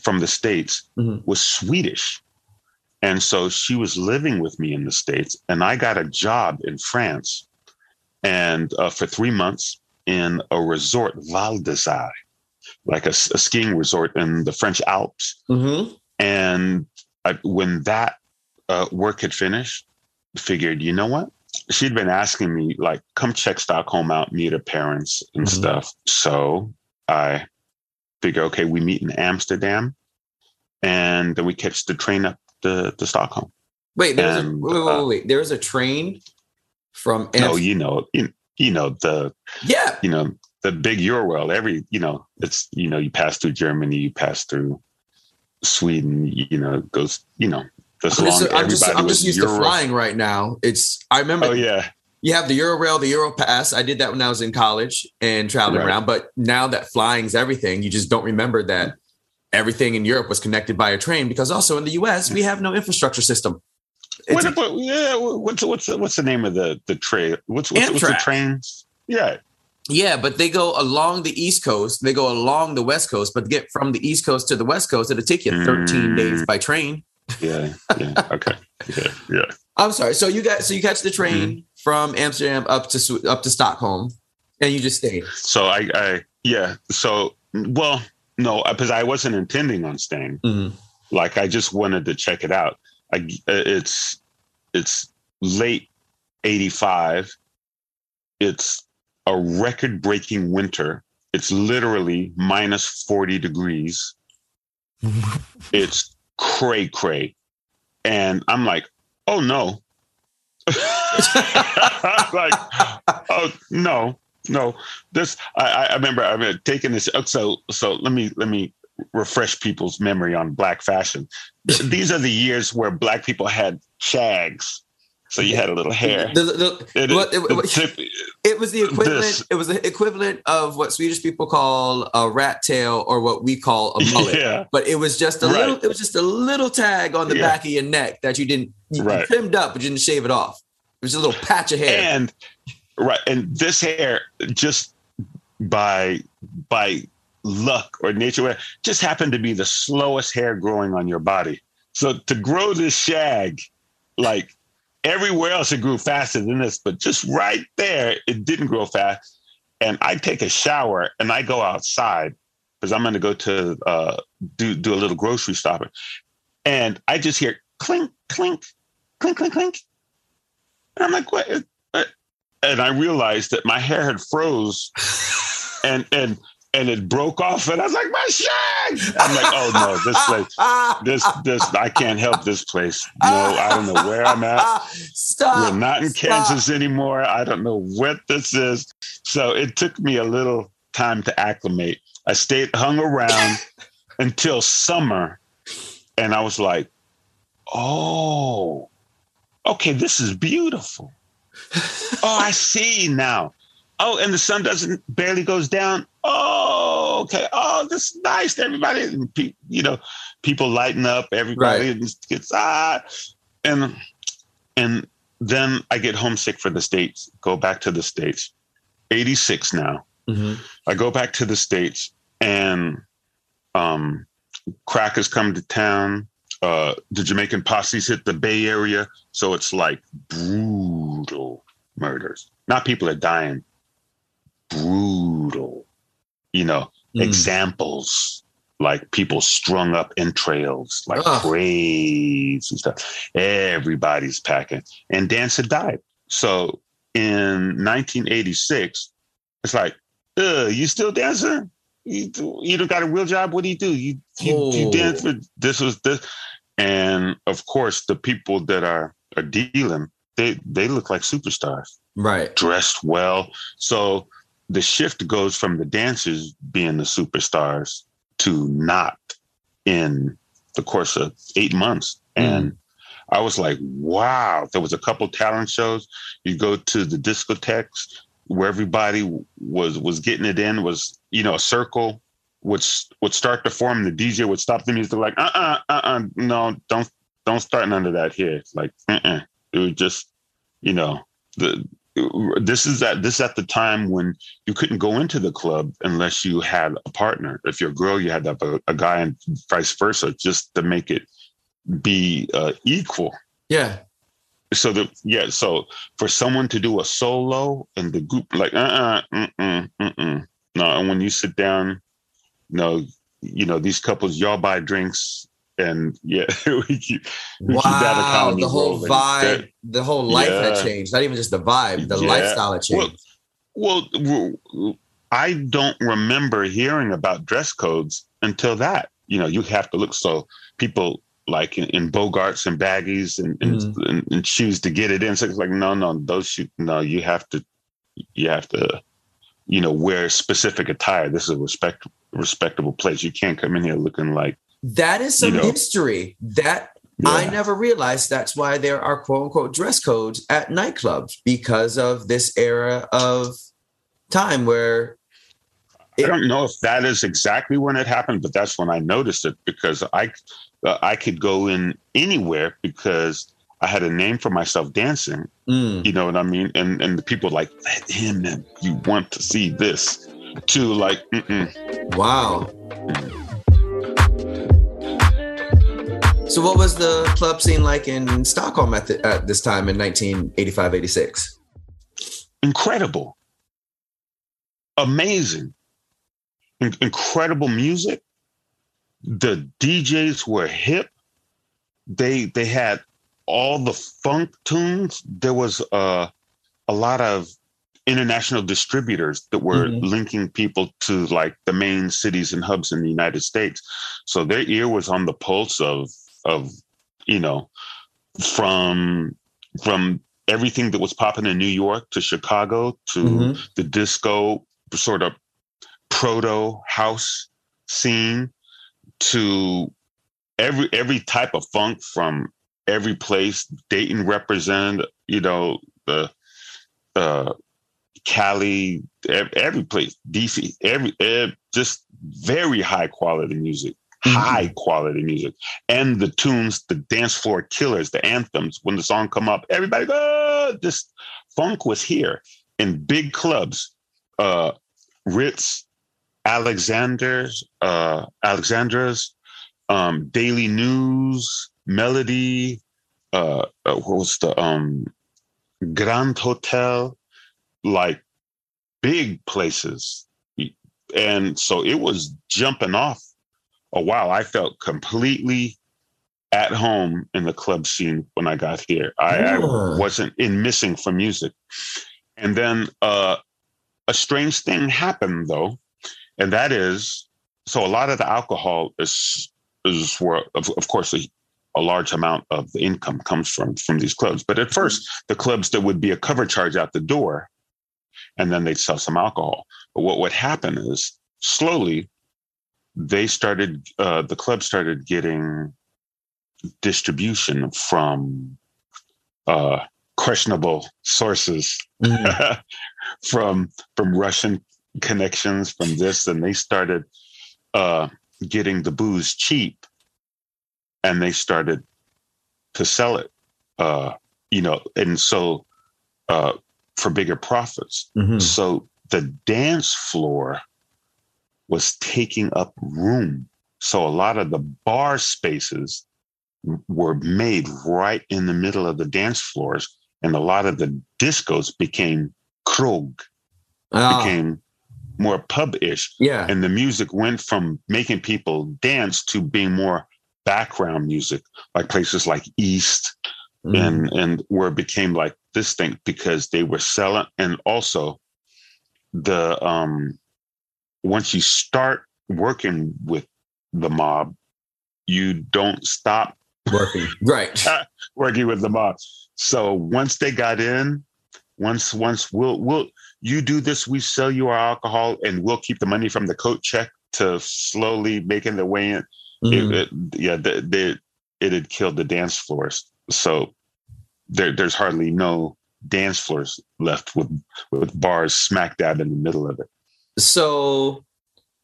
from the States was Swedish. And so she was living with me in the States, and I got a job in France and for 3 months in a resort, Val d'Isère, like a skiing resort in the French Alps. Mm-hmm. And when that work had finished, I figured, you know what? She'd been asking me, come check Stockholm out, meet her parents and stuff. So I figure, okay, we meet in Amsterdam, and then we catch the train up to Stockholm. Wait, there was a train from Amsterdam? No, the big Eurail. You pass through Germany, you pass through Sweden, it goes, I'm just used to flying right now. I remember. Oh yeah, you have the Eurorail, the Europass. I did that when I was in college and traveling around. But now that flying's everything, you just don't remember that everything in Europe was connected by a train, because also in the U.S. we have no infrastructure system. What's the name of the train? What's the trains? Yeah. Yeah, but they go along the East Coast. They go along the West Coast, but to get from the East Coast to the West Coast, it'll take you 13 days by train. Yeah. Okay. Yeah. I'm sorry. So you catch the train from Amsterdam up to Stockholm, and you just stayed. No, because I wasn't intending on staying. Mm-hmm. Like, I just wanted to check it out. It's late 85. It's a record-breaking winter. It's literally minus 40 degrees. It's cray-cray. And I'm like, oh, no. Like, oh, no. I remember taking this. So let me refresh people's memory on black fashion. These are the years where black people had shags. So you had a little hair. It was the equivalent of what Swedish people call a rat tail, or what we call a mullet. Yeah. But it was just It was just a little tag on the back of your neck that you trimmed up, but you didn't shave it off. It was just a little patch of hair. And this hair, just by luck or nature, just happened to be the slowest hair growing on your body. So to grow this shag, like. Everywhere else it grew faster than this, but just right there, it didn't grow fast. And I take a shower and I go outside because I'm going to go to do a little grocery shopping. And I just hear clink, clink, clink, clink, clink. And I'm like, what? And I realized that my hair had froze and it broke off. And I was like, my shag! I'm like, oh no, this place, this, I can't help this place. No, I don't know where I'm at. Stop. We're not in Kansas anymore. I don't know what this is. So it took me a little time to acclimate. I hung around until summer. And I was like, oh, okay, this is beautiful. Oh, I see now. Oh, and the sun barely goes down. Oh, okay. Oh, this is nice. Everybody, people lighten up. Everybody gets and then I get homesick for the States. Go back to the States. 86 now. Mm-hmm. I go back to the States, and crack has come to town. The Jamaican posse's hit the Bay Area, so it's like brutal murders. Not people are dying. Brutal, examples like people strung up entrails, like braids and stuff. Everybody's packing, and Dance had died. So in 1986, it's like, you still dancing? You don't got a real job? What do you do? You dance for this. And of course, the people that are dealing, they look like superstars, right? Dressed well, so. The shift goes from the dancers being the superstars to not in the course of 8 months. And I was like, wow, there was a couple talent shows. You go to the discotheques where everybody was getting it in, was, a circle would start to form. The DJ would stop the music. They're like, no, don't start none of that here. It's like, it was just, This is at the time when you couldn't go into the club unless you had a partner. If you're a girl, you had to have a guy, and vice versa, just to make it be equal. Yeah. So for someone to do a solo and the group like no, and when you sit down, these couples, y'all buy drinks. And we keep that economy. The whole rolling. Vibe, the whole life had changed. Not even just the vibe, the lifestyle had changed. Well, I don't remember hearing about dress codes until that. You have to look. So people like in Bogarts and baggies and shoes to get it in. So it's like, no, those shoes. No, you have to, wear specific attire. This is a respectable place. You can't come in here looking like. That is some history that I never realized. That's why there are quote unquote dress codes at nightclubs, because of this era of time where. I don't know if that is exactly when it happened, but that's when I noticed it, because I could go in anywhere because I had a name for myself dancing, you know what I mean? And the people like, let him in, you want to see this, to like, mm-mm. Wow. So what was the club scene like in Stockholm at this time in 1985, 86? Incredible. Amazing. Incredible music. The DJs were hip. They had all the funk tunes. There was a lot of international distributors that were linking people to like the main cities and hubs in the United States. So their ear was on the pulse of you know, from everything that was popping in New York to Chicago to the disco sort of proto house scene to every type of funk from every place. Dayton represented, you know, the Cali, every place, DC, every just very high quality music, high quality music, and the tunes, the dance floor killers, the anthems. When the song come up, everybody go. Oh, this funk was here in big clubs, Ritz, Alexandra's, Daily News, Melody, what was the Grand Hotel, like big places. And so it was jumping off a while. I felt completely at home in the club scene when I got here. I wasn't in missing for music. And then a strange thing happened though, and that is, so a lot of the alcohol is where, of course, a large amount of the income comes from these clubs. But at first, the clubs, there would be a cover charge out the door, and then they'd sell some alcohol. But what would happen is slowly they started, the club started getting distribution from questionable sources, from Russian connections, from this, and they started getting the booze cheap. And they started to sell it, you know, and so for bigger profits. So the dance floor was taking up room. So a lot of the bar spaces were made right in the middle of the dance floors. And a lot of the discos became krog, became more pub-ish. Yeah. And the music went from making people dance to being more background music, like places like East and where it became like this thing, because they were selling. And also the once you start working with the mob, you don't stop working with the mob. So once they got in, once we'll you do this, we sell you our alcohol and we'll keep the money from the coat check, to slowly making their way in. It had killed the dance floors. So there's hardly no dance floors left with bars smack dab in the middle of it. So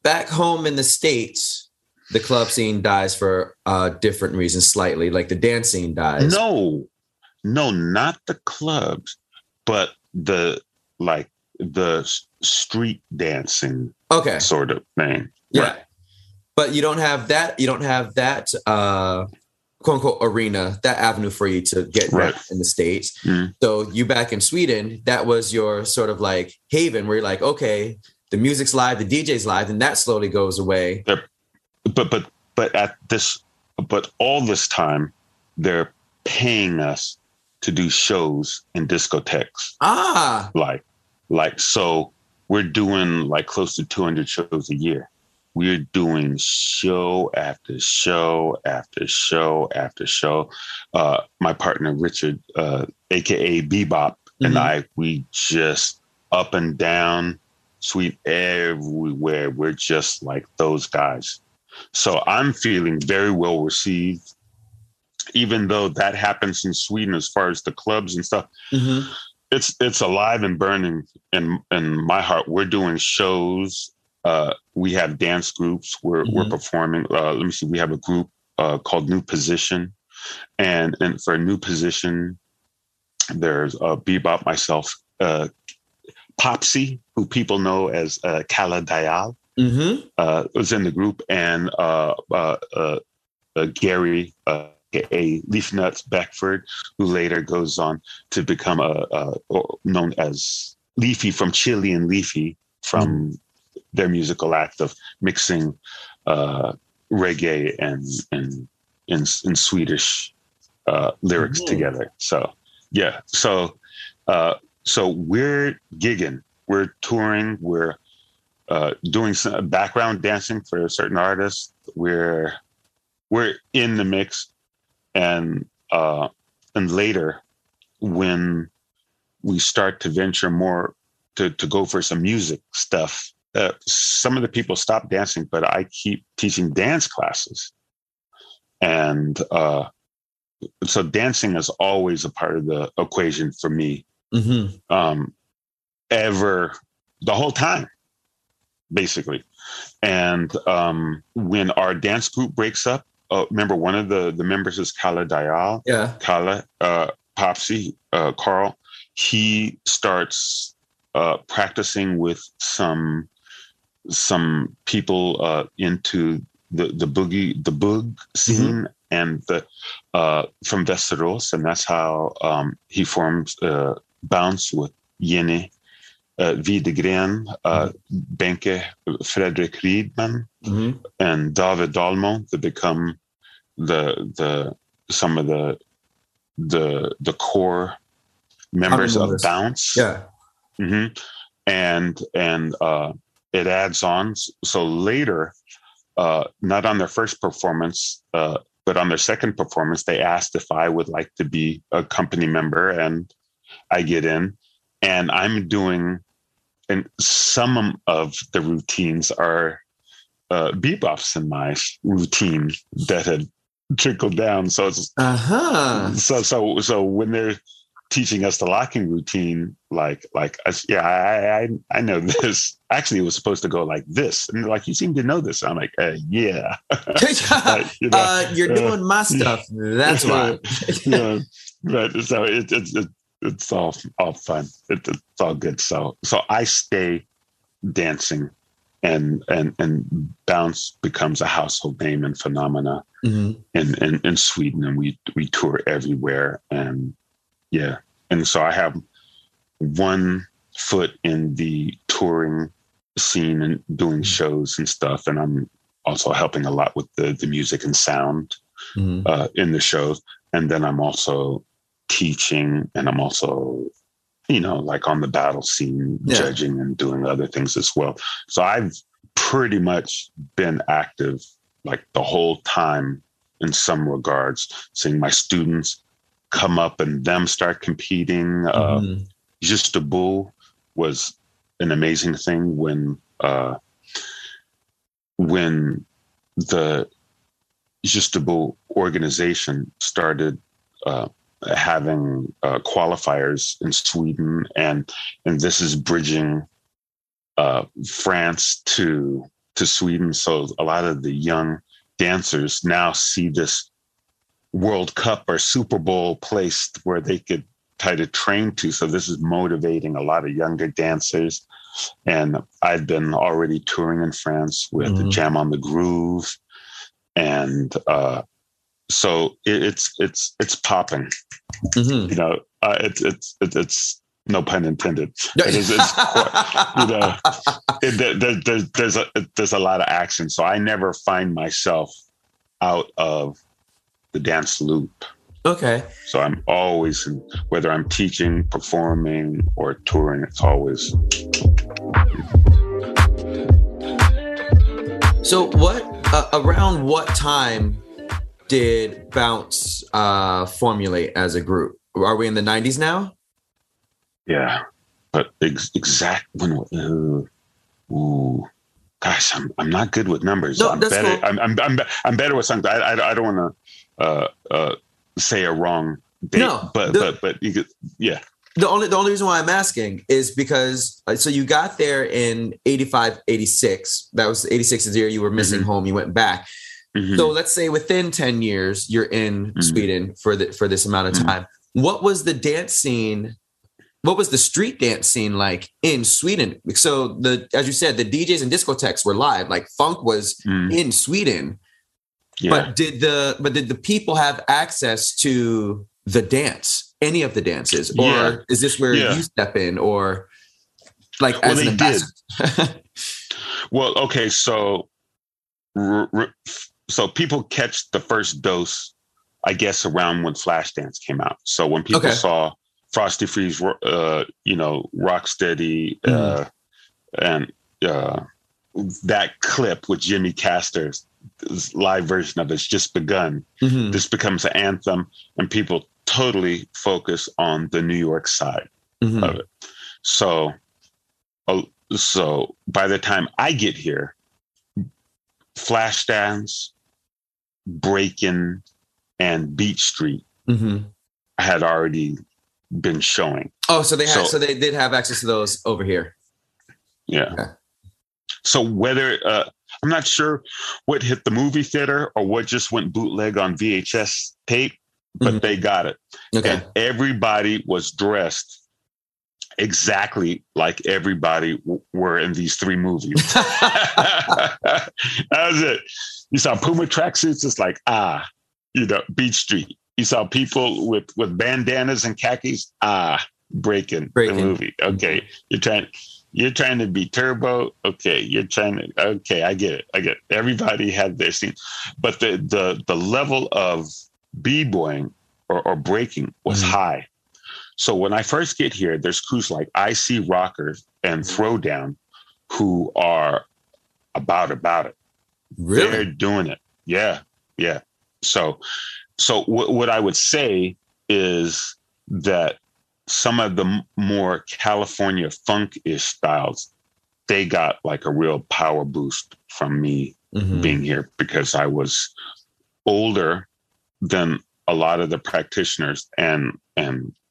back home in the States, the club scene dies for different reasons slightly, like the dance scene dies. No, not the clubs, but the street dancing sort of thing. Yeah. Right. But you don't have that. You don't have that "quote unquote" arena, that avenue for you to get right in the States. So you back in Sweden, that was your sort of like haven where you're like, okay, the music's live, the DJ's live, and that slowly goes away. But all this time, they're paying us to do shows in discotheques. So we're doing like close to 200 shows a year. We're doing show after show after show after show. My partner, Richard, a.k.a. Bebop, and we just up and down, sweep everywhere. We're just like those guys. So I'm feeling very well received, even though that happens in Sweden as far as the clubs and stuff. It's alive and burning in my heart. We're doing shows. We have dance groups. We're performing. Let me see. We have a group called New Position. And for a new position, there's Bebop, myself, Popsy, who people know as Kala Dayal, mm-hmm. Was in the group, and Gary, a Leaf Nuts Beckford, who later goes on to become known as Leafy from Chili and Leafy, from mm-hmm. their musical act of mixing reggae and Swedish lyrics mm-hmm. together. So yeah, so we're gigging, we're touring, we're doing some background dancing for certain artists. We're in the mix, and later when we start to venture more to go for some music stuff, some of the people stop dancing, but I keep teaching dance classes. And so dancing is always a part of the equation for me, mm-hmm. The whole time, basically. And when our dance group breaks up, remember one of the members is Kala Dayal. Yeah. Kala, Popsy, Carl, he starts practicing with some people into the boogie, the boog scene, mm-hmm. and from Västerås, and that's how he forms Bounce with Jenny Widegren, Benke Fredrik Riedman, mm-hmm. and David Dalmo. They become some of the core members of Bounce. Yeah, mm-hmm. and it adds on. So later, not on their first performance, but on their second performance, they asked if I would like to be a company member, and I get in, and I'm doing, and some of the routines are Bebop's in my routine that had trickled down. So it's uh-huh. So when they're teaching us the locking routine, I know this. Actually, it was supposed to go like this, and they're like, you seem to know this. I'm like, yeah, you're doing my stuff. Yeah. That's why. Yeah. But so it's all fun. It's all good. So I stay dancing, and Bounce becomes a household name and phenomena mm-hmm. in Sweden, and we tour everywhere. And yeah. And so I have one foot in the touring scene and doing shows and stuff. And I'm also helping a lot with the music and sound mm-hmm. In the shows. And then I'm also teaching, and I'm also, on the battle scene, yeah. judging and doing other things as well. So I've pretty much been active like the whole time in some regards, seeing my students come up and them start competing. Just a Bull was an amazing thing when the Just a Bull organization started having qualifiers in Sweden, and this is bridging France to Sweden. So a lot of the young dancers now see this World Cup or Super Bowl placed where they could tie to train to. So this is motivating a lot of younger dancers. And I've been already touring in France with mm-hmm. Jam on the Groove. And so it's popping, mm-hmm. It's no pun intended. There's a lot of action. So I never find myself out of the dance loop. Okay. So I'm always, whether I'm teaching, performing, or touring, it's always. So what around what time did Bounce formulate as a group? Are we in the 90s now? Yeah, but exact when. Gosh, I'm not good with numbers. No, I'm that's better. Cool. I'm better with something. I don't want to. Say a wrong date, no, but you could, yeah. The only reason why I'm asking is because so you got there in 85, 86. That was 86 is the year you were missing mm-hmm. home. You went back. Mm-hmm. So let's say within 10 years, you're in mm-hmm. Sweden for this amount of time. Mm-hmm. What was the dance scene? What was the street dance scene like in Sweden? So as you said, the DJs and discotheques were live, like funk was in Sweden, yeah. but did the people have access to the dance, any of the dances, or is this where you step in, or like as an ambassador? Well, okay. So people catch the first dose, I guess, around when Flashdance came out. So when people saw Frosty Freeze, Rocksteady, and that clip with Jimmy Castor's live version of It's Just Begun. Mm-hmm. This becomes an anthem, and people totally focus on the New York side of it. So by the time I get here, Flashdance, Breakin', and Beach Street had already been showing. Oh, so they did have access to those over here. Yeah. Okay. So whether I'm not sure what hit the movie theater or what just went bootleg on VHS tape, but they got it. Okay. And everybody was dressed exactly like everybody were in these three movies. That was it. You saw Puma tracksuits. It's like, Beach Street. You saw people with bandanas and khakis. Breaking the movie. Okay. You're trying to be turbo. Okay. I get it. Everybody had their scene, but the level of b-boying or breaking was high. So when I first get here, there's crews like IC Rockers and Throwdown who are about it. Really? They're doing it. Yeah. Yeah. So what I would say is that some of the more California funk-ish styles, they got like a real power boost from me being here, because I was older than a lot of the practitioners and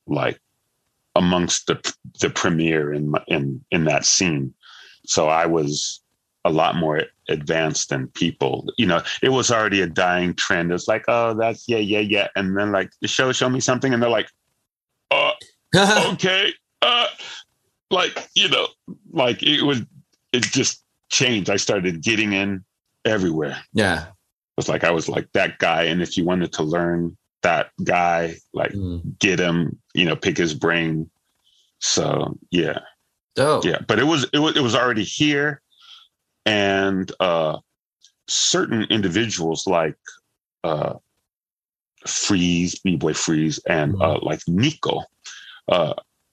like amongst the premier in that scene. So I was a lot more advanced than people. It was already a dying trend. It's like, oh, that's yeah. And then like the show me something. And they're like, okay. It just changed. I started getting in everywhere. Yeah. It's like, I was like that guy. And if you wanted to learn that guy, like get him, pick his brain. So yeah. Oh yeah. But it was already here. And certain individuals like Freeze, B-Boy Freeze, and like Nico.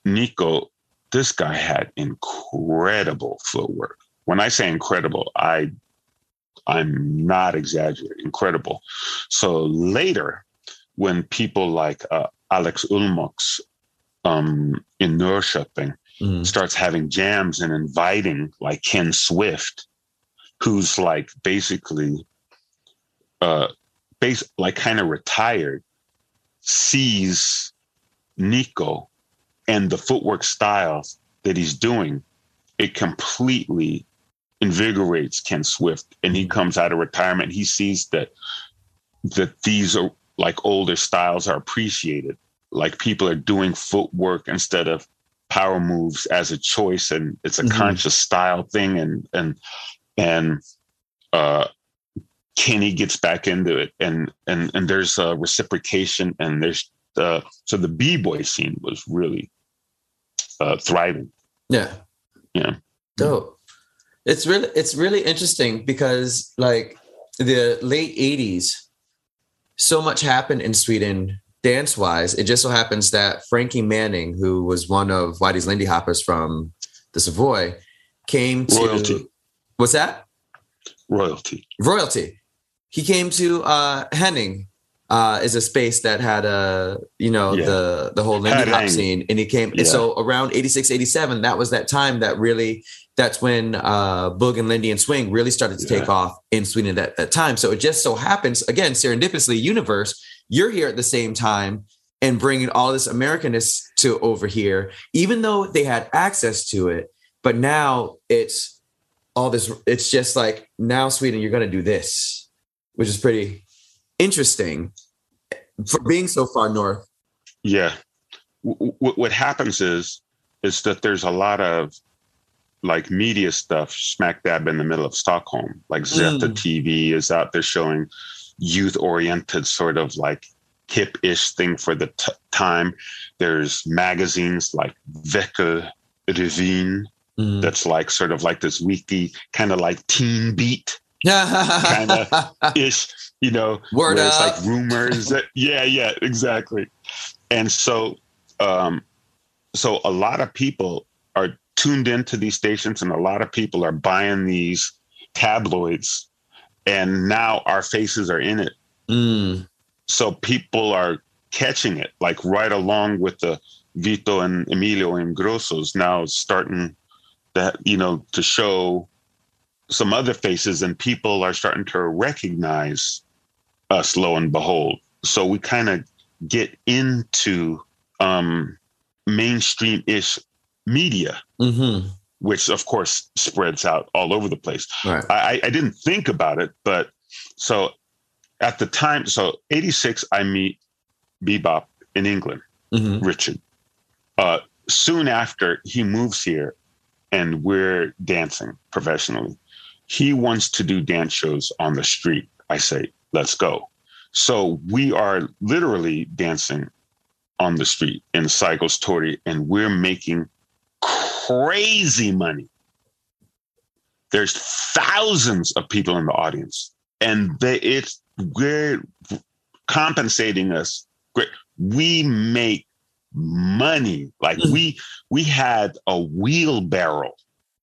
Nico, this guy had incredible footwork. When I say incredible, I'm not exaggerating. Incredible. So later, when people like Alex Ulmox in Norrköping starts having jams and inviting like Ken Swift, who's like basically like kind of retired, sees Nico and the footwork styles that he's doing, it completely invigorates Ken Swift. And he comes out of retirement. He sees that these are like older styles are appreciated. Like people are doing footwork instead of power moves as a choice. And it's a conscious style thing. And Kenny gets back into it, and there's a reciprocation, and there's so the b-boy scene was really thriving. Yeah. Yeah. Dope. It's really interesting because like the late 80s, so much happened in Sweden dance wise. It just so happens that Frankie Manning, who was one of Whitey's Lindy Hoppers from the Savoy, came to Royalty. What's that? Royalty. He came to Henning, is a space that had the whole Lindy Hop scene, and he came. Yeah. And so around 86, 87, that was that time that really, that's when Boog and Lindy and Swing really started to take off in Sweden at that time. So it just so happens, again, serendipitously, universe, you're here at the same time and bringing all this Americanness to over here, even though they had access to it. But now it's all this, it's just like, now Sweden, you're going to do this. which is pretty interesting for being so far north. Yeah. What happens is that there's a lot of like media stuff smack dab in the middle of Stockholm. Like Zeta TV is out there showing youth oriented sort of like hip ish thing for the time. There's magazines like Vecka Revin that's like sort of like this weekly kind of like Teen Beat kind of ish, you know, word where up. It's like rumors. That, yeah, exactly. And so, so a lot of people are tuned into these stations, and a lot of people are buying these tabloids, and now our faces are in it. So people are catching it, like right along with the Vito and Emilio Ingrosso's now starting that, you know, to show some other faces, and people are starting to recognize us, lo and behold. So we kind of get into mainstream-ish media, which of course spreads out all over the place. Right. I didn't think about it, but so at the time, so 86, I meet Bebop in England, Richard. Soon after, he moves here and we're dancing professionally. He wants to do dance shows on the street. I say, let's go. So we are literally dancing on the street in Cycles Tori, and we're making crazy money. There's thousands of people in the audience, and we're compensating us. Great, we make money. Like we had a wheelbarrow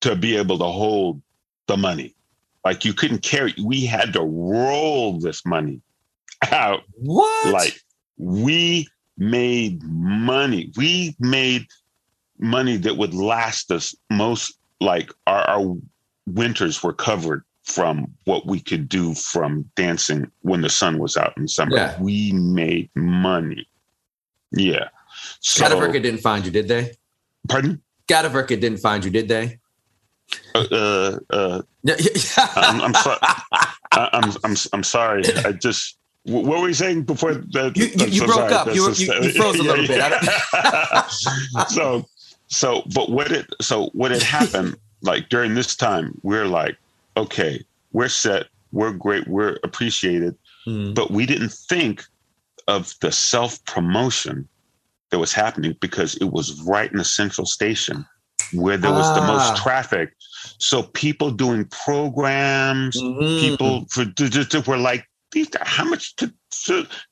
to be able to hold the money. Like you couldn't carry. We had to roll this money out. What? Like we made money. We made money that would last us most, like our winters were covered from what we could do from dancing when the sun was out in summer. Yeah. We made money. Yeah. So, Gothenburg didn't find you, did they? Pardon? Gothenburg didn't find you, did they? I'm sorry. I'm sorry. I just. What were we saying before that? You broke up. You froze a little bit. But what happened, like during this time, we're like, okay, we're set, we're great, we're appreciated, but we didn't think of the self-promotion that was happening because it was right in the central station where there was the most traffic. So people doing programs, people were like, how much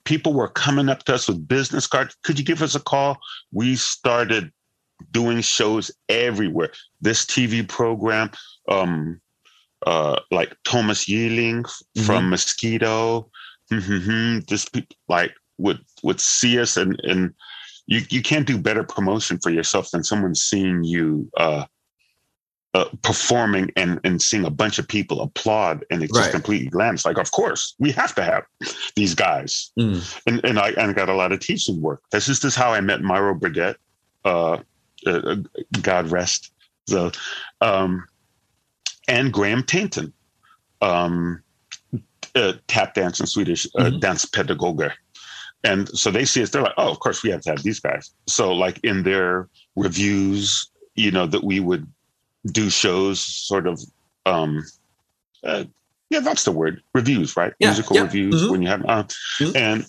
people were coming up to us with business cards? Could you give us a call? We started doing shows everywhere. This TV program, like Thomas Yearling from Mosquito, this people like would see us, and you can't do better promotion for yourself than someone seeing you performing and seeing a bunch of people applaud, and it just completely lands. Like, of course, we have to have these guys. And I got a lot of teaching work. This is how I met Myro Burdett. God rest. So, and Graham Tainton, tap dance in Swedish, dance pedagoger. And so they see us, they're like, oh, of course we have to have these guys. So like in their reviews, you know, that we would do shows, sort of, that's the word, reviews, right? Yeah, musical reviews when you have, and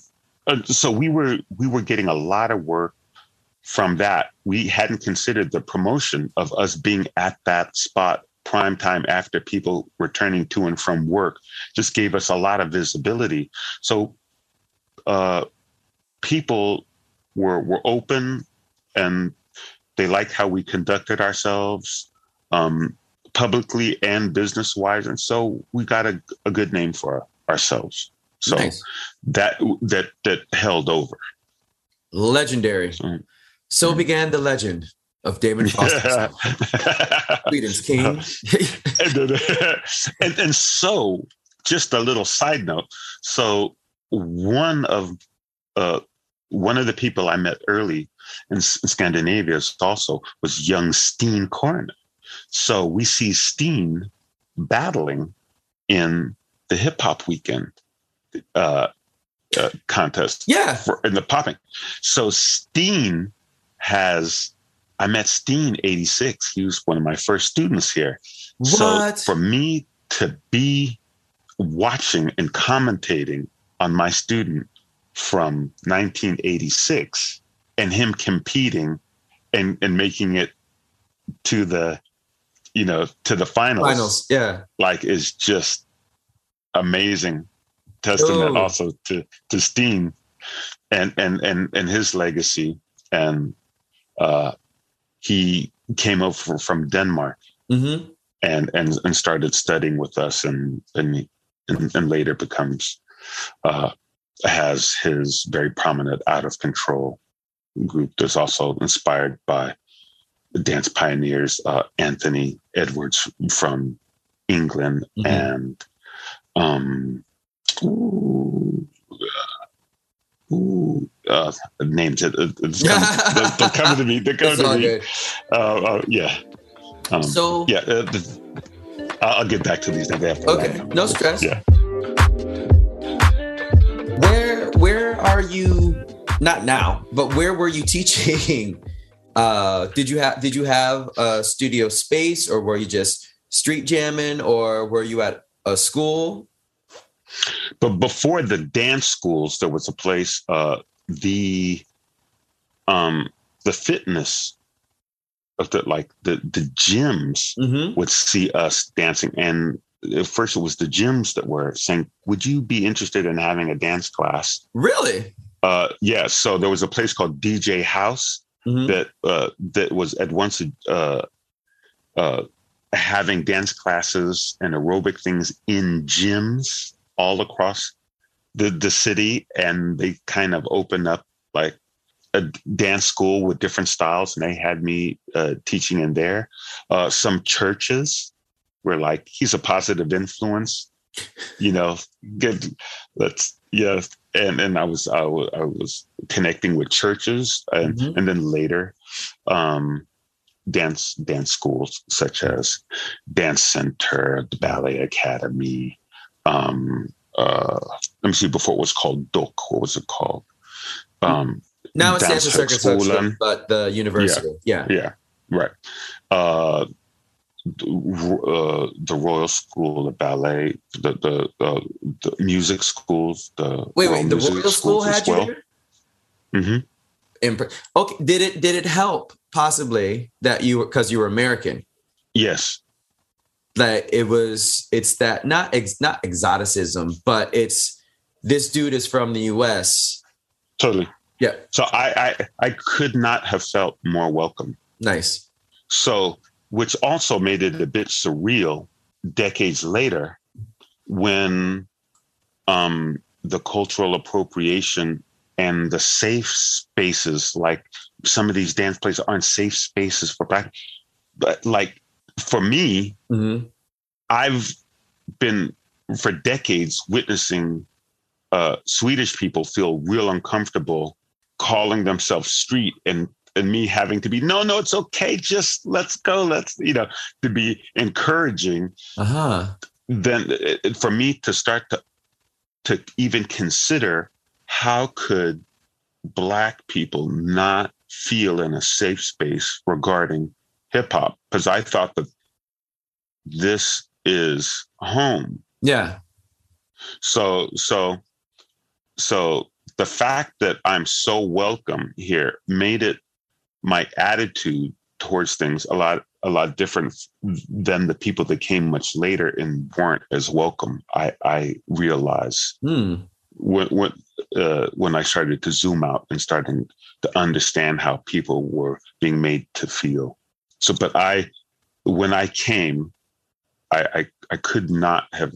so we were getting a lot of work from that. We hadn't considered the promotion of us being at that spot prime time after people returning to and from work. Just gave us a lot of visibility. So people were open, and they liked how we conducted ourselves. Publicly and business wise, and so we got a good name for ourselves. So nice. that held over. Legendary. So began the legend of Damon Frost, Sweden's king. and so, just a little side note. So one of the people I met early in Scandinavia also was young Steen Corner. So we see Steen battling in the Hip Hop Weekend contest. Yeah. In the popping. So Steen has, I met Steen 86. He was one of my first students here. What? So for me to be watching and commentating on my student from 1986 and him competing and making it to the, you know, to the finals, yeah, like, is just amazing testament also to Steen and his legacy. And he came over from Denmark, mm-hmm. and started studying with us, and later becomes has his very prominent Out of Control group that's also inspired by dance pioneers, Anthony Edwards from England, mm-hmm. and names it. They'll come to me. They'll come to me. Yeah. So yeah, I'll get back to these things after. Okay, no stress. Yeah. Where are you? Not now, but where were you teaching? Did you have a studio space, or were you just street jamming, or were you at a school? But before the dance schools, there was a place, the fitness of the gyms, mm-hmm. would see us dancing. And at first it was the gyms that were saying, would you be interested in having a dance class? Really? Yeah. So there was a place called DJ House. Mm-hmm. That was at once having dance classes and aerobic things in gyms all across the city, and they kind of opened up like a dance school with different styles, and they had me teaching in there. Some churches were like, he's a positive influence, you know. Good, let's yeah. And I was connecting with churches, and, mm-hmm. and then later dance schools such as Dance Center, the Ballet Academy. Let me see, before it was called DOC, what was it called? Now it's Dance Circus, but the university. Yeah, right. The Royal School of Ballet, the music schools, the the Royal School had you here? Mm-hmm. Okay, did it help possibly that you, because you were American? Yes, like it's that not exoticism, but it's this dude is from the U.S. Totally, yeah. So I could not have felt more welcome. Nice. So. Which also made it a bit surreal decades later when the cultural appropriation and the safe spaces, like some of these dance places aren't safe spaces for Black. But like for me, mm-hmm. I've been for decades witnessing Swedish people feel real uncomfortable calling themselves street, and me having to be, no, it's okay. Just let's go. To be encouraging. Uh-huh. Then for me to start to even consider, how could Black people not feel in a safe space regarding hip hop? Because I thought that this is home. Yeah. So the fact that I'm so welcome here made it my attitude towards things a lot different than the people that came much later and weren't as welcome. I realized when I started to zoom out and starting to understand how people were being made to feel. So, but when I came, I could not have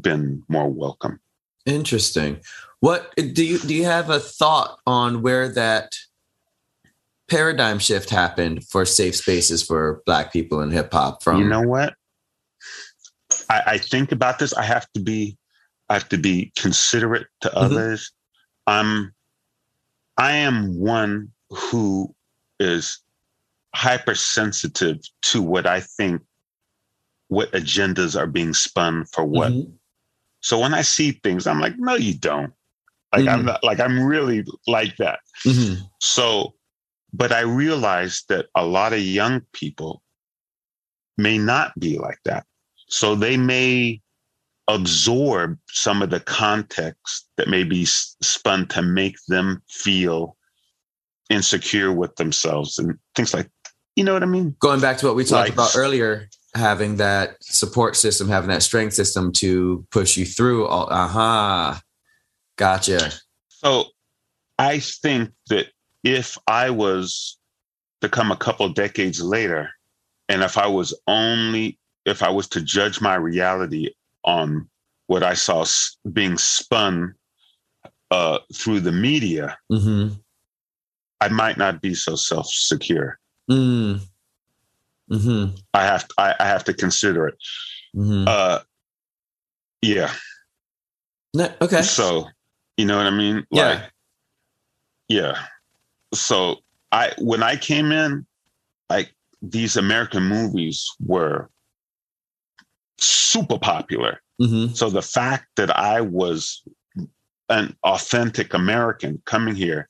been more welcome. Interesting. What do you have a thought on where that paradigm shift happened for safe spaces for Black people in hip hop? From, you know what, I think about this. I have to be considerate to mm-hmm. others. I am one who is hypersensitive to what I think, what agendas are being spun for what, mm-hmm. So when I see things, I'm like, no, you don't. Like, I'm not, like, I'm really like that. So, but I realized that a lot of young people may not be like that. So they may absorb some of the context that may be spun to make them feel insecure with themselves and things like, you know what I mean? Going back to what we talked about earlier, having that support system, having that strength system to push you through. Gotcha. So I think that if I was to come a couple decades later, and if I was to judge my reality on what I saw being spun through the media, I might not be so self-secure. I have to consider it. Yeah. No, okay. So, you know what I mean? Yeah. Like, yeah. So when I came in, like, these American movies were super popular. So the fact that I was an authentic American coming here,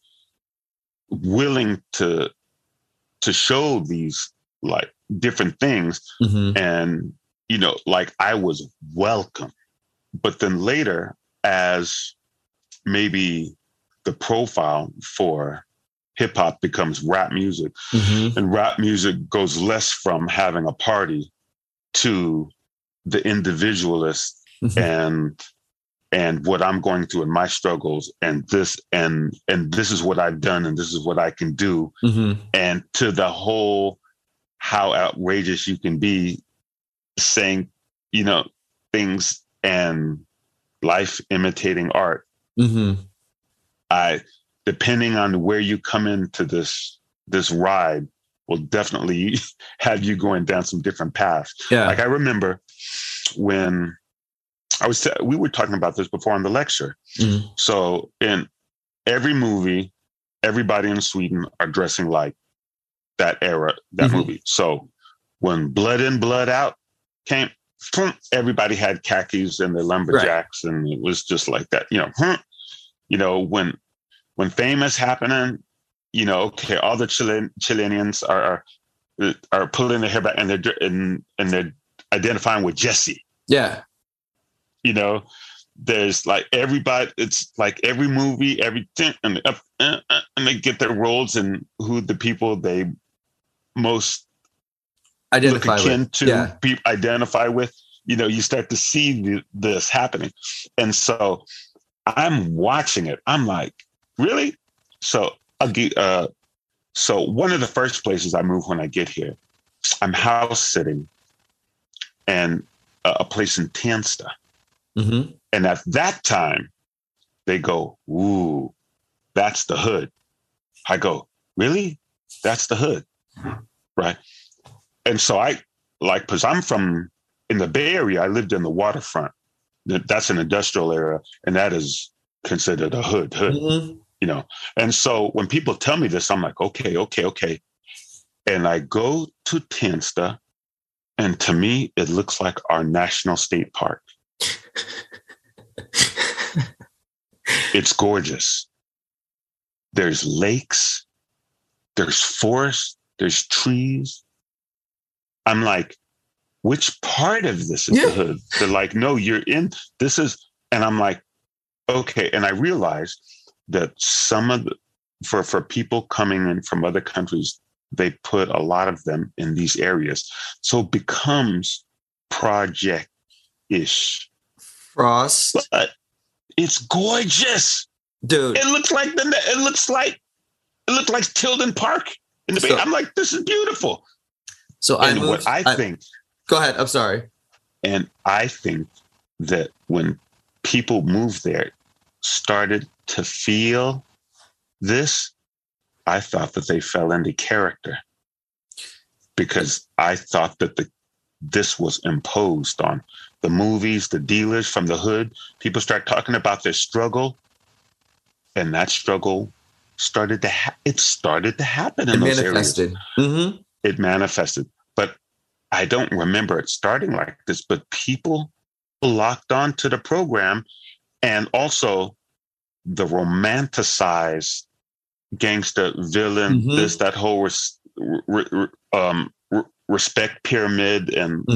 willing to show these like different things, and, you know, like, I was welcome. But then later, as maybe the profile for hip hop becomes rap music, and rap music goes less from having a party to the individualist and what I'm going through and my struggles and this is what I've done and this is what I can do, and to the whole how outrageous you can be saying, you know, things, and life imitating art. Depending on where you come into this ride, will definitely have you going down some different paths. Yeah. Like, I remember when we were talking about this before on the lecture. So in every movie, everybody in Sweden are dressing like that era, that movie. So when Blood In, Blood Out came, everybody had khakis and their lumberjacks, and it was just like that. You know, when Fame is happening, you know, okay, all the Chileans are pulling their hair back and they're identifying with Jesse. Yeah, you know, there's like everybody. It's like every movie, everything, and they get their roles and who the people they most identify look akin with. To identify with. You know, you start to see this happening, and so I'm watching it. I'm like, really? So I'll get. So one of the first places I move when I get here, I'm house sitting, and a place in Tensta, and at that time, they go, "Ooh, that's the hood." I go, "Really? That's the hood, right?" And so because I'm from in the Bay Area, I lived in the waterfront. That's an industrial area, and that is considered a hood, you know? And so when people tell me this, I'm like, okay. And I go to Tensta, and to me, it looks like our national state park. It's gorgeous. There's lakes, there's forests, there's trees. I'm like, which part of this is the hood? They're like, no, you're in this is, and I'm like, okay. And I realized that some of the, for people coming in from other countries, they put a lot of them in these areas. So it becomes project-ish. Frost. But it's gorgeous. Dude. It looks like Tilden Park in the Bay. I'm like, this is beautiful. So go ahead. I'm sorry. And I think that when people moved there, started to feel this, I thought that they fell into character because I thought that this was imposed on the movies, the dealers from the hood. People start talking about their struggle, and that struggle started to happen in those areas. It manifested, but I don't remember it starting like this, but people locked onto the program, and also the romanticized gangster villain, this, that whole respect pyramid, and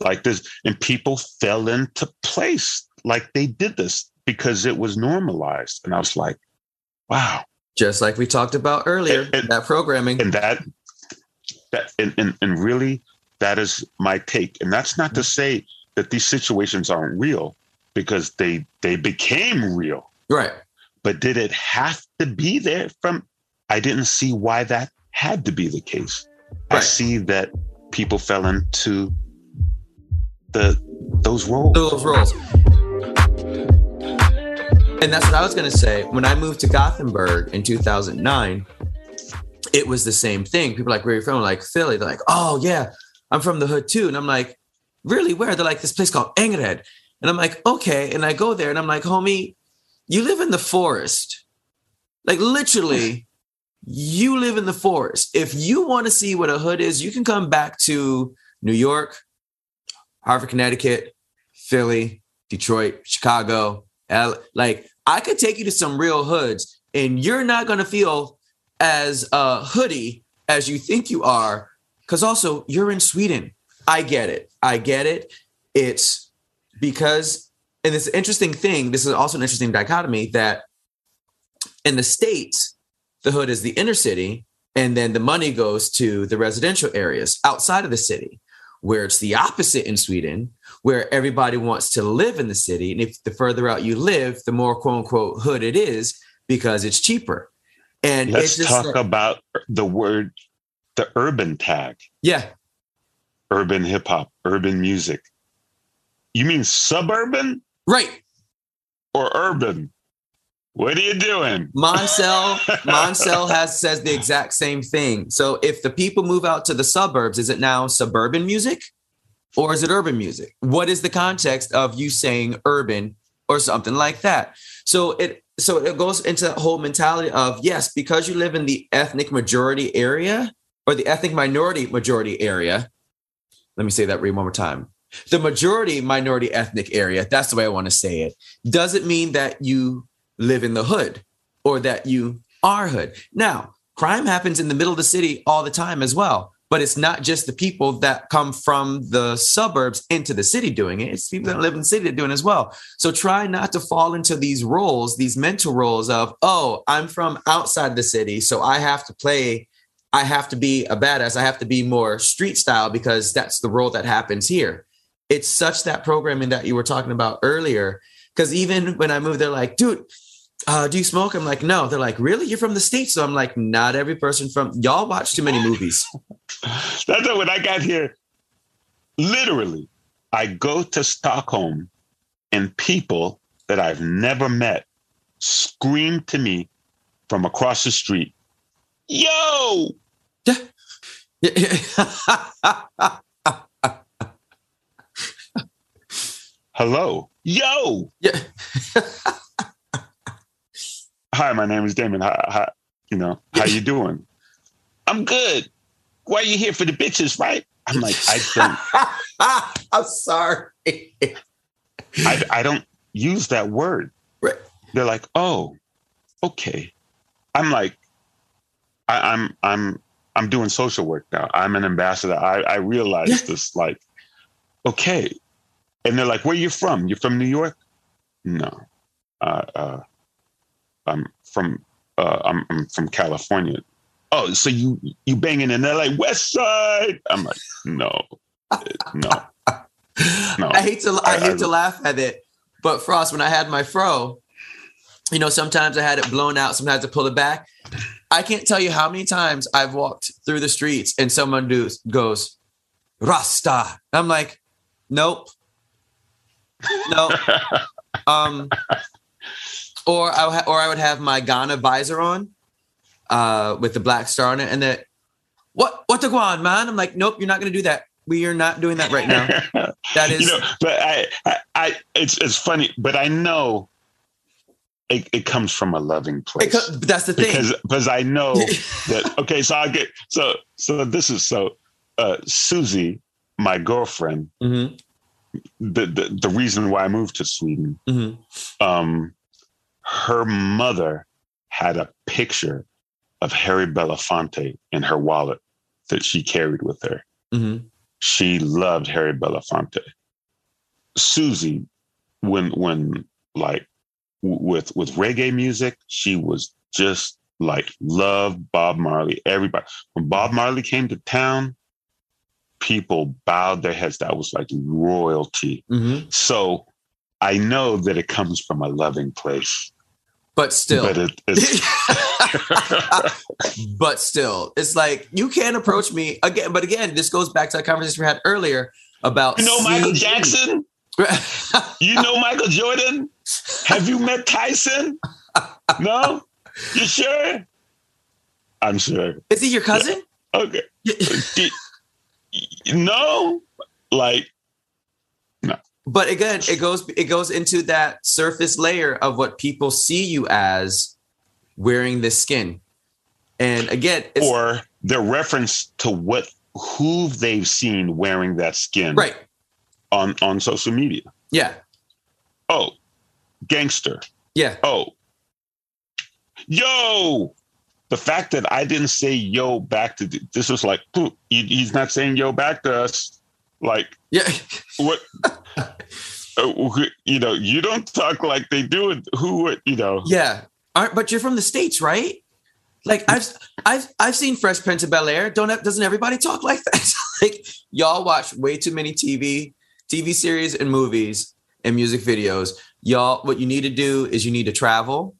like this, and people fell into place like they did this because it was normalized. And I was like, wow. Just like we talked about earlier, and that programming. And that really, that is my take. And that's not to say that these situations aren't real, because they became real. Right. But did it have to be there from? I didn't see why that had to be the case. Right. I see that people fell into those roles. Those roles. And that's what I was going to say. When I moved to Gothenburg in 2009, it was the same thing. People are like, where are you from? I'm like, Philly. They're like, oh, yeah, I'm from the hood, too. And I'm like, really, where? They're like, this place called England. And I'm like, okay. And I go there and I'm like, homie, you live in the forest. Like, literally, you live in the forest. If you want to see what a hood is, you can come back to New York, Hartford, Connecticut, Philly, Detroit, Chicago. Like, I could take you to some real hoods, and you're not going to feel as hoodie as you think you are, because also you're in Sweden. I get it. It's because, and it's an interesting thing, this is also an interesting dichotomy, that in the States, the hood is the inner city, and then the money goes to the residential areas outside of the city, where it's the opposite in Sweden, where everybody wants to live in the city. And if the further out you live, the more quote unquote hood it is, because it's cheaper. And let's talk about the word, the urban tag. Yeah. Urban hip hop, urban music. You mean suburban? Right. Or urban? What are you doing? Moncel says the exact same thing. So if the people move out to the suburbs, is it now suburban music or is it urban music? What is the context of you saying urban or something like that? So it goes into that whole mentality of, yes, because you live in the ethnic majority area or the ethnic minority majority area. Let me say that read one more time. The majority minority ethnic area. That's the way I want to say it. Doesn't mean that you live in the hood or that you are hood. Now, crime happens in the middle of the city all the time as well, but it's not just the people that come from the suburbs into the city doing it. It's people that live in the city that are doing it as well. So try not to fall into these roles, these mental roles of, oh, I'm from outside the city, so I have to be a badass. I have to be more street style because that's the role that happens here. It's such that programming that you were talking about earlier, because even when I moved, they're like, dude, do you smoke? I'm like, no. They're like, really? You're from the States? So I'm like, not every person from, y'all watch too many movies. That's when I got here. Literally, I go to Stockholm and people that I've never met scream to me from across the street, yo! Hello? Yo! Yeah. Hi, my name is Damon. Hi, how you doing? I'm good. Why are you here for the bitches, right? I'm like, I don't. I'm sorry. I don't use that word. Right. They're like, oh, okay. I'm like, I'm doing social work now. I'm an ambassador. I realize this. Like, okay. And they're like, where are you from? You're from New York? No. I'm from California. Oh, so you banging in LA West Side? I'm like, no. I hate to laugh at it, but Frost, when I had my fro, sometimes I had it blown out, sometimes I pull it back. I can't tell you how many times I've walked through the streets and someone goes, Rasta. I'm like, nope. Or I would have my Ghana visor on with the black star on it. And that, what the guan, man? I'm like, nope, you're not going to do that. We are not doing that right now. That is. But I it's funny, but I know it comes from a loving place. That's the thing. Because I know that, okay, so I'll get, so this is, Susie, my girlfriend, the reason why I moved to Sweden, her mother had a picture of Harry Belafonte in her wallet that she carried with her. She loved Harry Belafonte. Susie, with reggae music, she was just like loved Bob Marley. Everybody, when Bob Marley came to town, people bowed their heads. That was like royalty. So I know that it comes from a loving place. But still, it's like, you can't approach me again. But again, this goes back to a conversation we had earlier about, Michael Jackson, Michael Jordan. Have you met Tyson? No, you sure? I'm sure. Is he your cousin? Yeah. Okay. No. But again, it goes into that surface layer of what people see you as wearing this skin. And again, or their reference to who they've seen wearing that skin, right, on social media. Yeah. Oh, gangster. Yeah. Oh, yo. The fact that I didn't say yo back to this was like, he's not saying yo back to us. Like, yeah, what? You don't talk like they do. Who? Yeah, but you're from the States, right? Like, I've seen Fresh Prince of Bel-Air. Doesn't everybody talk like that? Like, y'all watch way too many TV series and movies and music videos. Y'all, what you need to do is you need to travel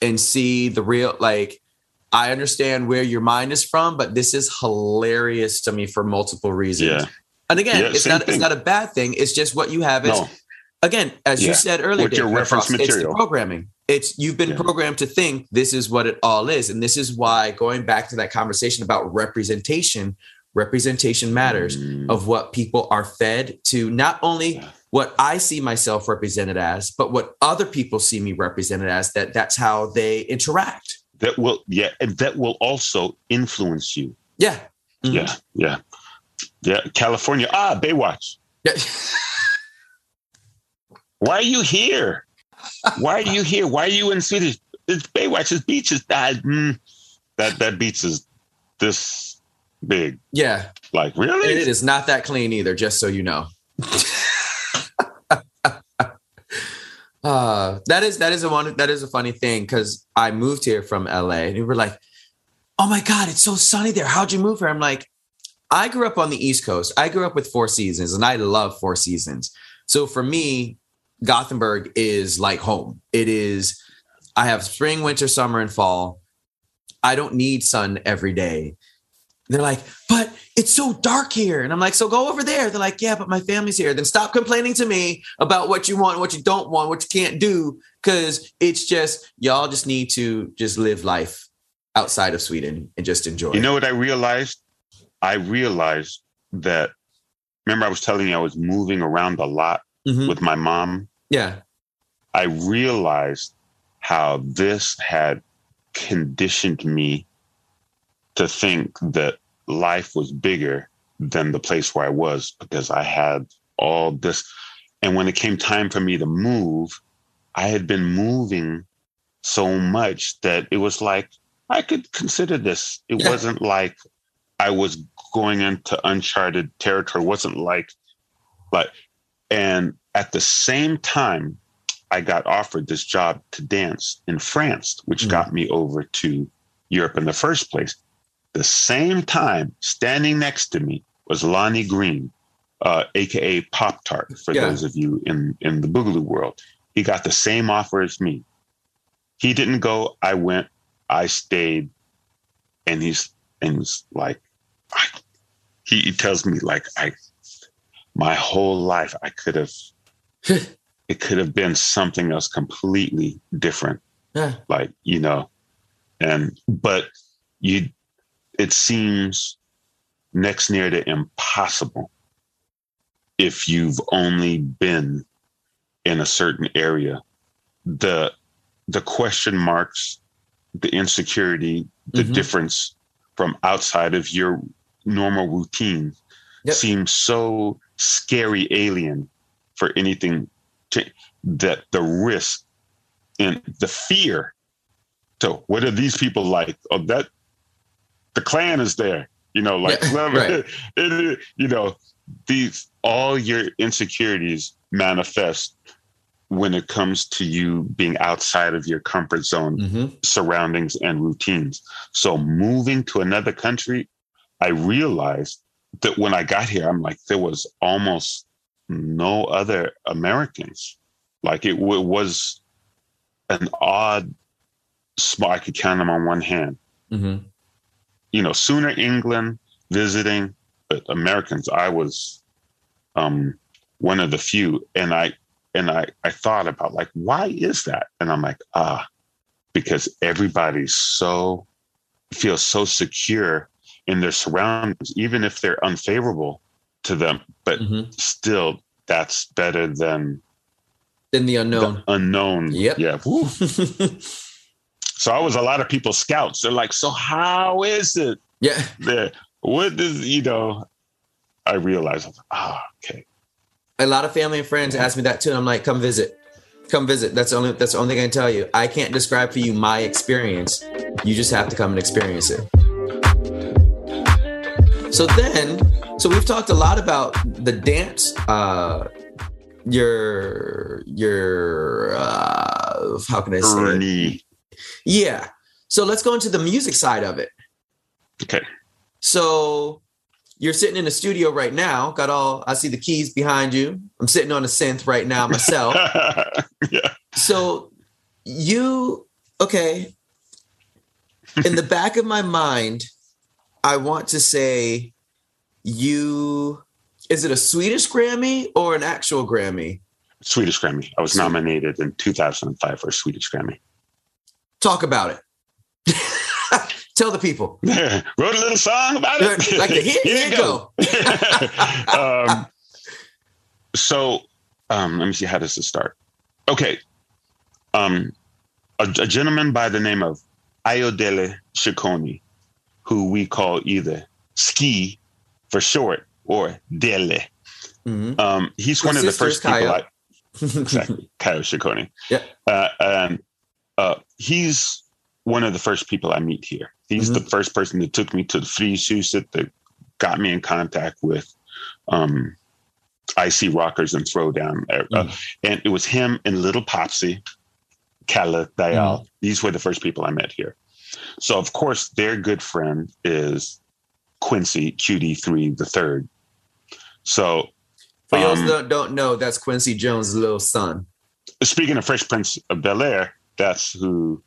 and see the real. Like, I understand where your mind is from, but this is hilarious to me for multiple reasons. Yeah. And again, it's not a bad thing. It's just what you have. Again, as you said earlier, David, your reference material. It's the programming. You've been programmed to think this is what it all is. And this is why, going back to that conversation about representation matters, of what people are fed to, not only what I see myself represented as, but what other people see me represented as, that's how they interact. And that will also influence you. Yeah. Mm-hmm. Yeah. California. Baywatch. Yeah. Why are you here? Why are you in Sweden? It's Baywatch. It's beaches. That beach is this big. Yeah. Like, really? And it is not that clean either, just so you know. That is a funny thing, because I moved here from LA and we were like, oh my God, it's so sunny there. How'd you move here? I'm like, I grew up on the East Coast. I grew up with Four Seasons and I love Four Seasons. So for me, Gothenburg is like home. It is, I have spring, winter, summer, and fall. I don't need sun every day. They're like, but it's so dark here. And I'm like, so go over there. They're like, yeah, but my family's here. Then stop complaining to me about what you want, what you don't want, what you can't do. Because it's just, y'all just need to just live life outside of Sweden and just enjoy. You know what I realized? That, remember I was telling you I was moving around a lot with my mom? Yeah. I realized how this had conditioned me to think that life was bigger than the place where I was, because I had all this. And when it came time for me to move, I had been moving so much that it was like, I could consider this. It wasn't like I was going into uncharted territory. It wasn't like, and at the same time, I got offered this job to dance in France, which got me over to Europe in the first place. The same time, standing next to me was Lonnie Green, a.k.a. Pop-Tart, for those of you in the Boogaloo world. He got the same offer as me. He didn't go. I went. I stayed. And he's like, he tells me, like, my whole life, I could have, it could have been something else completely different. Yeah. Like, it seems next near to impossible if you've only been in a certain area. The question marks, the insecurity, the difference from outside of your normal routine seems so scary, alien for anything to, that the risk and the fear. So what are these people like? Oh, that the Klan is there, you know, like, yeah, right. It, you know, these, all your insecurities manifest when it comes to you being outside of your comfort zone, mm-hmm. surroundings and routines. So moving to another country, I realized that when I got here, I'm like, there was almost no other Americans. Like it was an odd small, I could count them on one hand, mm-hmm. you know, sooner England visiting, but Americans, I was one of the few. And I thought about like, why is that? And I'm like, because everybody's so, feels so secure in their surroundings, even if they're unfavorable to them, but mm-hmm. still that's better than the unknown. The unknown. Yep. Yeah. So I was a lot of people's scouts. They're like, so how is it? Yeah. There? What does, you know, I realized, okay. A lot of family and friends ask me that too. And I'm like, come visit. That's the only thing I can tell you. I can't describe for you my experience. You just have to come and experience it. So we've talked a lot about the dance, your how can I say it? Yeah. So let's go into the music side of it. Okay. So you're sitting in a studio right now, I see the keys behind you. I'm sitting on a synth right now myself. Yeah. So in the back of my mind, I want to say is it a Swedish Grammy or an actual Grammy? Swedish Grammy. I was nominated in 2005 for a Swedish Grammy. Talk about it. Tell the people. Yeah. Wrote a little song about it. Like the hit. Here you go. Let me see. How does this start? Okay. A gentleman by the name of Ayodele Shikoni, who we call either Ski for short or Dele. Mm-hmm. He's one of the first people. Exactly. Kayo Shikoni. Yeah. He's one of the first people I meet here. He's mm-hmm. the first person that took me to the Frihuset, that got me in contact with IC Rockers and Throwdown. And it was him and Little Popsy, Kala Dayal. Mm. These were the first people I met here. So, of course, their good friend is Quincy QD3 III. So, for those that don't know, that's Quincy Jones' little son. Speaking of Fresh Prince of Bel-Air, that's who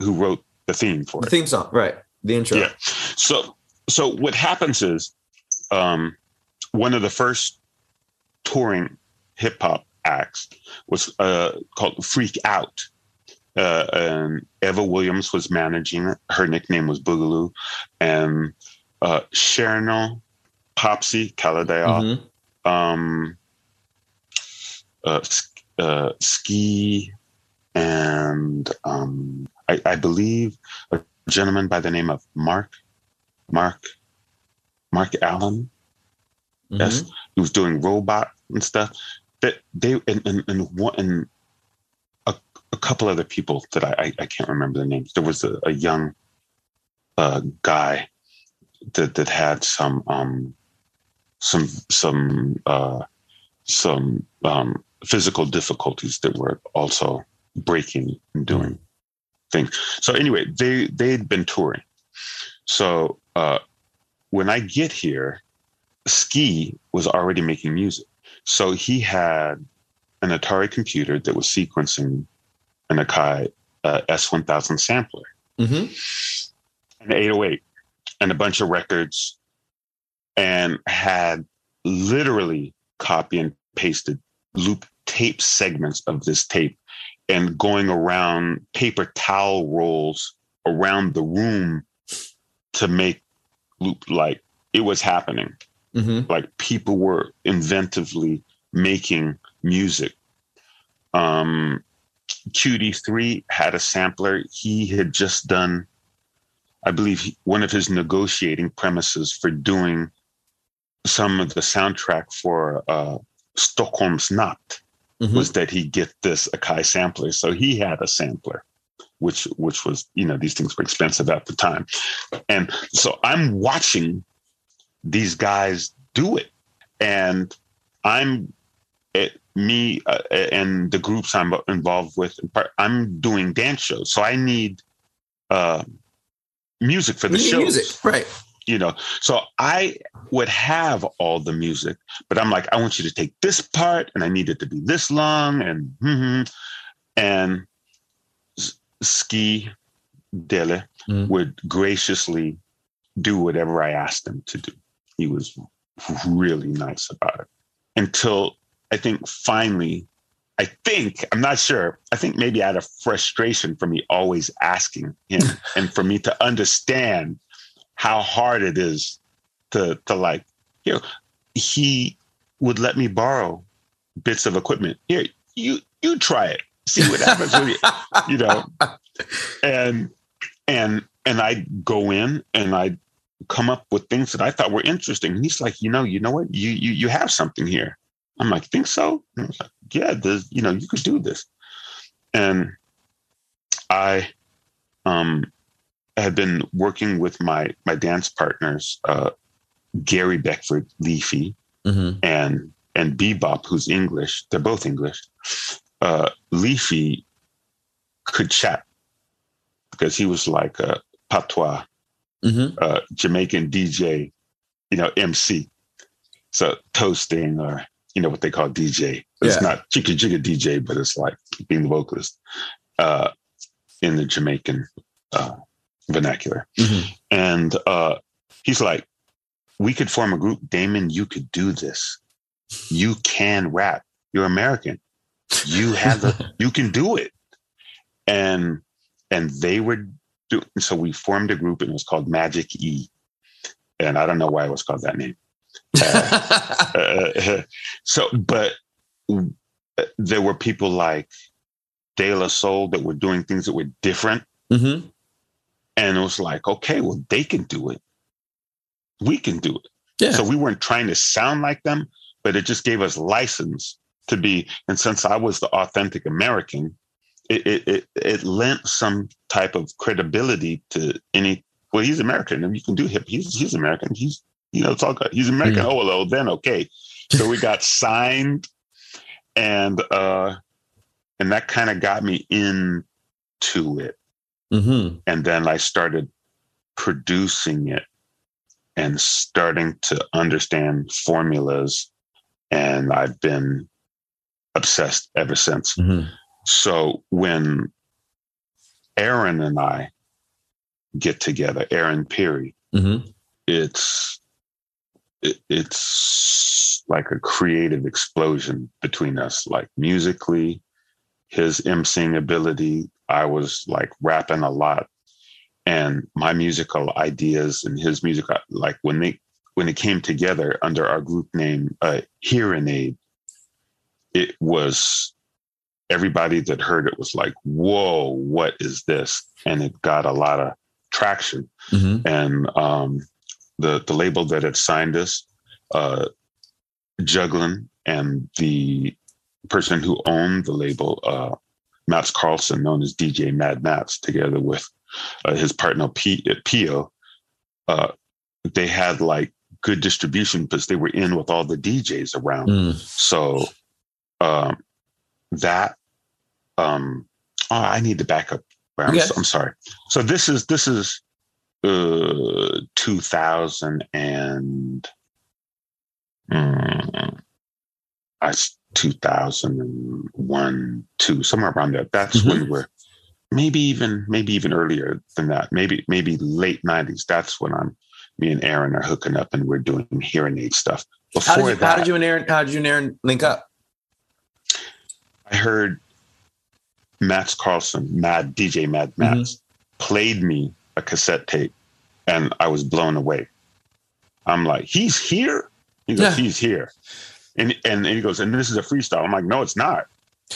wrote the theme for it. The theme song, right? The intro. Yeah. So what happens is, one of the first touring hip hop acts was called Freak Out. Eva Williams was managing it. Her nickname was Boogaloo, and Cherno, Popsy, Kaladayal, mm-hmm. Ski. And I believe a gentleman by the name of Mark Allen. Mm-hmm. Yes, he was doing Robot and stuff. That a couple other people that I can't remember their names. There was a young guy that had some physical difficulties that were also breaking and doing things. So anyway, they'd been touring. So when I get here, Ski was already making music. So he had an Atari computer that was sequencing an Akai S1000 sampler, mm-hmm. an 808, and a bunch of records, and had literally copy and pasted loop tape segments of this tape and going around paper towel rolls around the room to make loop. Like it was happening. Mm-hmm. Like people were inventively making music. QD3 had a sampler. He had just done, I believe, one of his negotiating premises for doing some of the soundtrack for Stockholm's Natt was that he get this Akai sampler. So he had a sampler, which was, you know, these things were expensive at the time. And so I'm watching these guys do it. And and the groups I'm involved with, I'm doing dance shows. So I need music for the shows. Music, right. You know, so I would have all the music, but I'm like, I want you to take this part and I need it to be this long and Ski Dele would graciously do whatever I asked him to do. He was really nice about it until I think finally, I'm not sure. I think maybe out of frustration for me always asking him and for me to understand how hard it is to like, you know, he would let me borrow bits of equipment. Here, you try it, see what happens with you, you know? And I go in and I come up with things that I thought were interesting. And he's like, you know what, you have something here. I'm like, think so? And I was like, yeah, you could do this. And I, had been working with my dance partners, Gary Beckford, Leafy, and Bebop, who's English. They're both English. Leafy could chat because he was like a patois, Jamaican DJ, MC. So toasting or, what they call DJ. It's not chicka jigga DJ, but it's like being the vocalist in the Jamaican vernacular. And he's like, we could form a group. Damon, you could do this. You can rap. You're American. You have you can do it. And they were doing, so we formed a group and it was called Magic E. And I don't know why it was called that name. But there were people like De La Soul that were doing things that were different. And it was like, okay, well, they can do it. We can do it. Yeah. So we weren't trying to sound like them, but it just gave us license to be. And since I was the authentic American, it lent some type of credibility to well, he's American and you can do hip. He's American. He's, it's all good. He's American. Oh, well, then, okay. So we got signed and that kind of got me into it. And then I started producing it and starting to understand formulas. And I've been obsessed ever since. So when Aaron and I get together, Aaron Peary, it's like a creative explosion between us, like musically, his emceeing ability. I was like rapping a lot and my musical ideas and his music, like when they came together under our group name, Hearing Aid, it was everybody that heard it was like, whoa, what is this? And it got a lot of traction. And the label that had signed us, Juglin, and the person who owned the label, Mats Carlson, known as DJ Mad Mats, together with his partner Pio, they had like good distribution because they were in with all the DJs around. So I need to back up. I'm sorry. So this is 2001, two, somewhere around there. That's when we're maybe even earlier than that. Maybe late '90s. That's when me and Aaron are hooking up and we're doing Hearing Aid stuff. Before how did you and Aaron link up? I heard Mats Carlson, DJ Mad Mats, played me a cassette tape and I was blown away. I'm like, he's here? He goes, he's here. And he goes, and this is a freestyle. I'm like, no, it's not.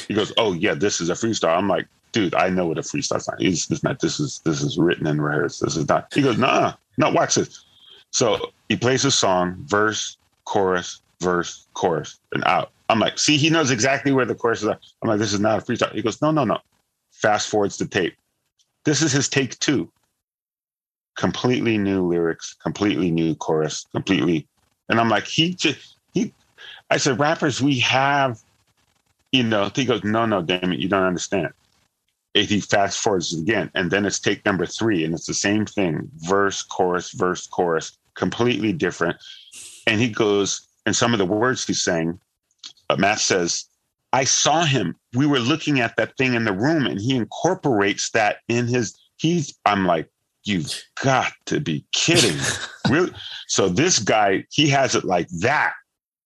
He goes, oh yeah, this is a freestyle. I'm like, dude, I know what a freestyle's not. It's not. This is written and rehearsed. This is not. He goes, no, watch this. So he plays a song, verse, chorus, and out. I'm like, see, he knows exactly where the courses are. I'm like, this is not a freestyle. He goes, no. Fast forwards the tape. This is his take two. Completely new lyrics, completely new chorus, completely. And I'm like, I said, rappers, we have, you know, he goes, no, damn it, you don't understand. If he fast forwards again, and then it's take number three, and it's the same thing, verse, chorus, completely different. And he goes, and some of the words he's saying, Matt says, I saw him. We were looking at that thing in the room, and he incorporates that in his, I'm like, you've got to be kidding. Really? So this guy, he has it like that.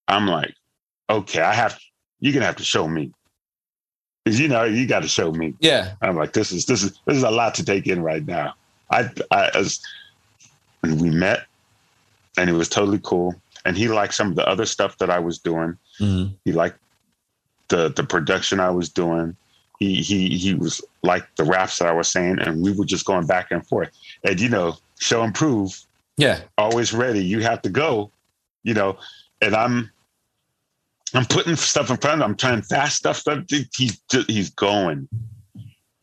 I'm like, okay, you're going to have to show me. You know, you got to show me. Yeah. I'm like, this is a lot to take in right now. And we met, and it was totally cool. And he liked some of the other stuff that I was doing. Mm-hmm. He liked the production I was doing. He was like the raps that I was saying, and we were just going back and forth. And you know, show and prove. Yeah. Always ready. You have to go. You know, and I'm putting stuff in front of him. I'm trying fast stuff. He's going.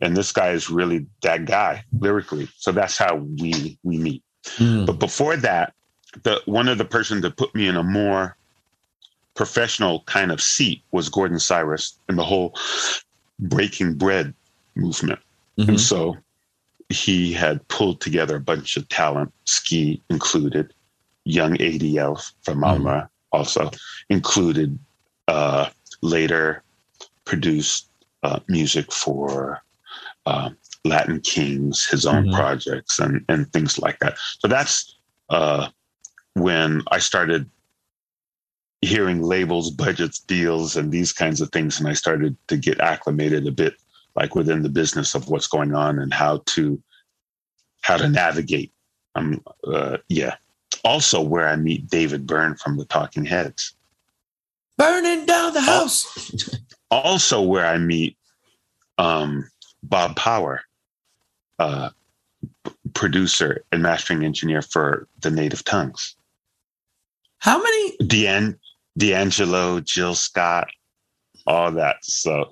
And this guy is really that guy lyrically. So that's how we meet. Mm. But before that, one of the person that put me in a more professional kind of seat was Gordon Cyrus and the whole Breaking Bread movement. Mm-hmm. And so he had pulled together a bunch of talent, Ski included, young ADL from Malmö also included, later produced music for Latin Kings, his own projects and things like that. So that's when I started hearing labels, budgets, deals, and these kinds of things. And I started to get acclimated a bit, like within the business of what's going on and how to navigate. Also where I meet David Byrne from the Talking Heads. Burning down the house. Also where I meet Bob Power, producer and mastering engineer for the Native Tongues. How many? D'Angelo, Jill Scott, all that. So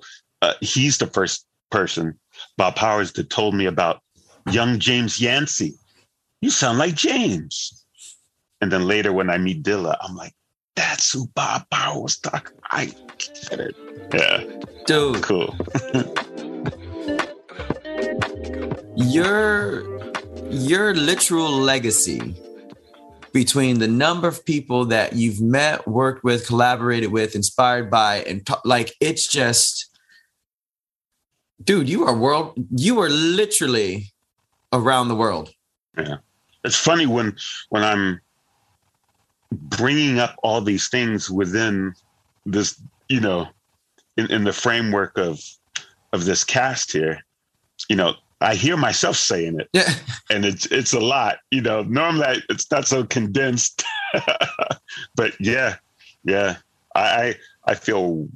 he's the first person, Bob Powers, that told me about young James Yancey. You sound like James. And then later when I meet Dilla, I'm like, that's who Bob Powers was talking. I get it. Yeah. Dude. Cool. Your literal legacy between the number of people that you've met, worked with, collaborated with, inspired by, and it's just, dude, you are literally around the world. Yeah. It's funny when I'm bringing up all these things within this, you know, in the framework of this cast here, you know, I hear myself saying it, yeah. And it's a lot, you know, normally it's not so condensed, but yeah. I feel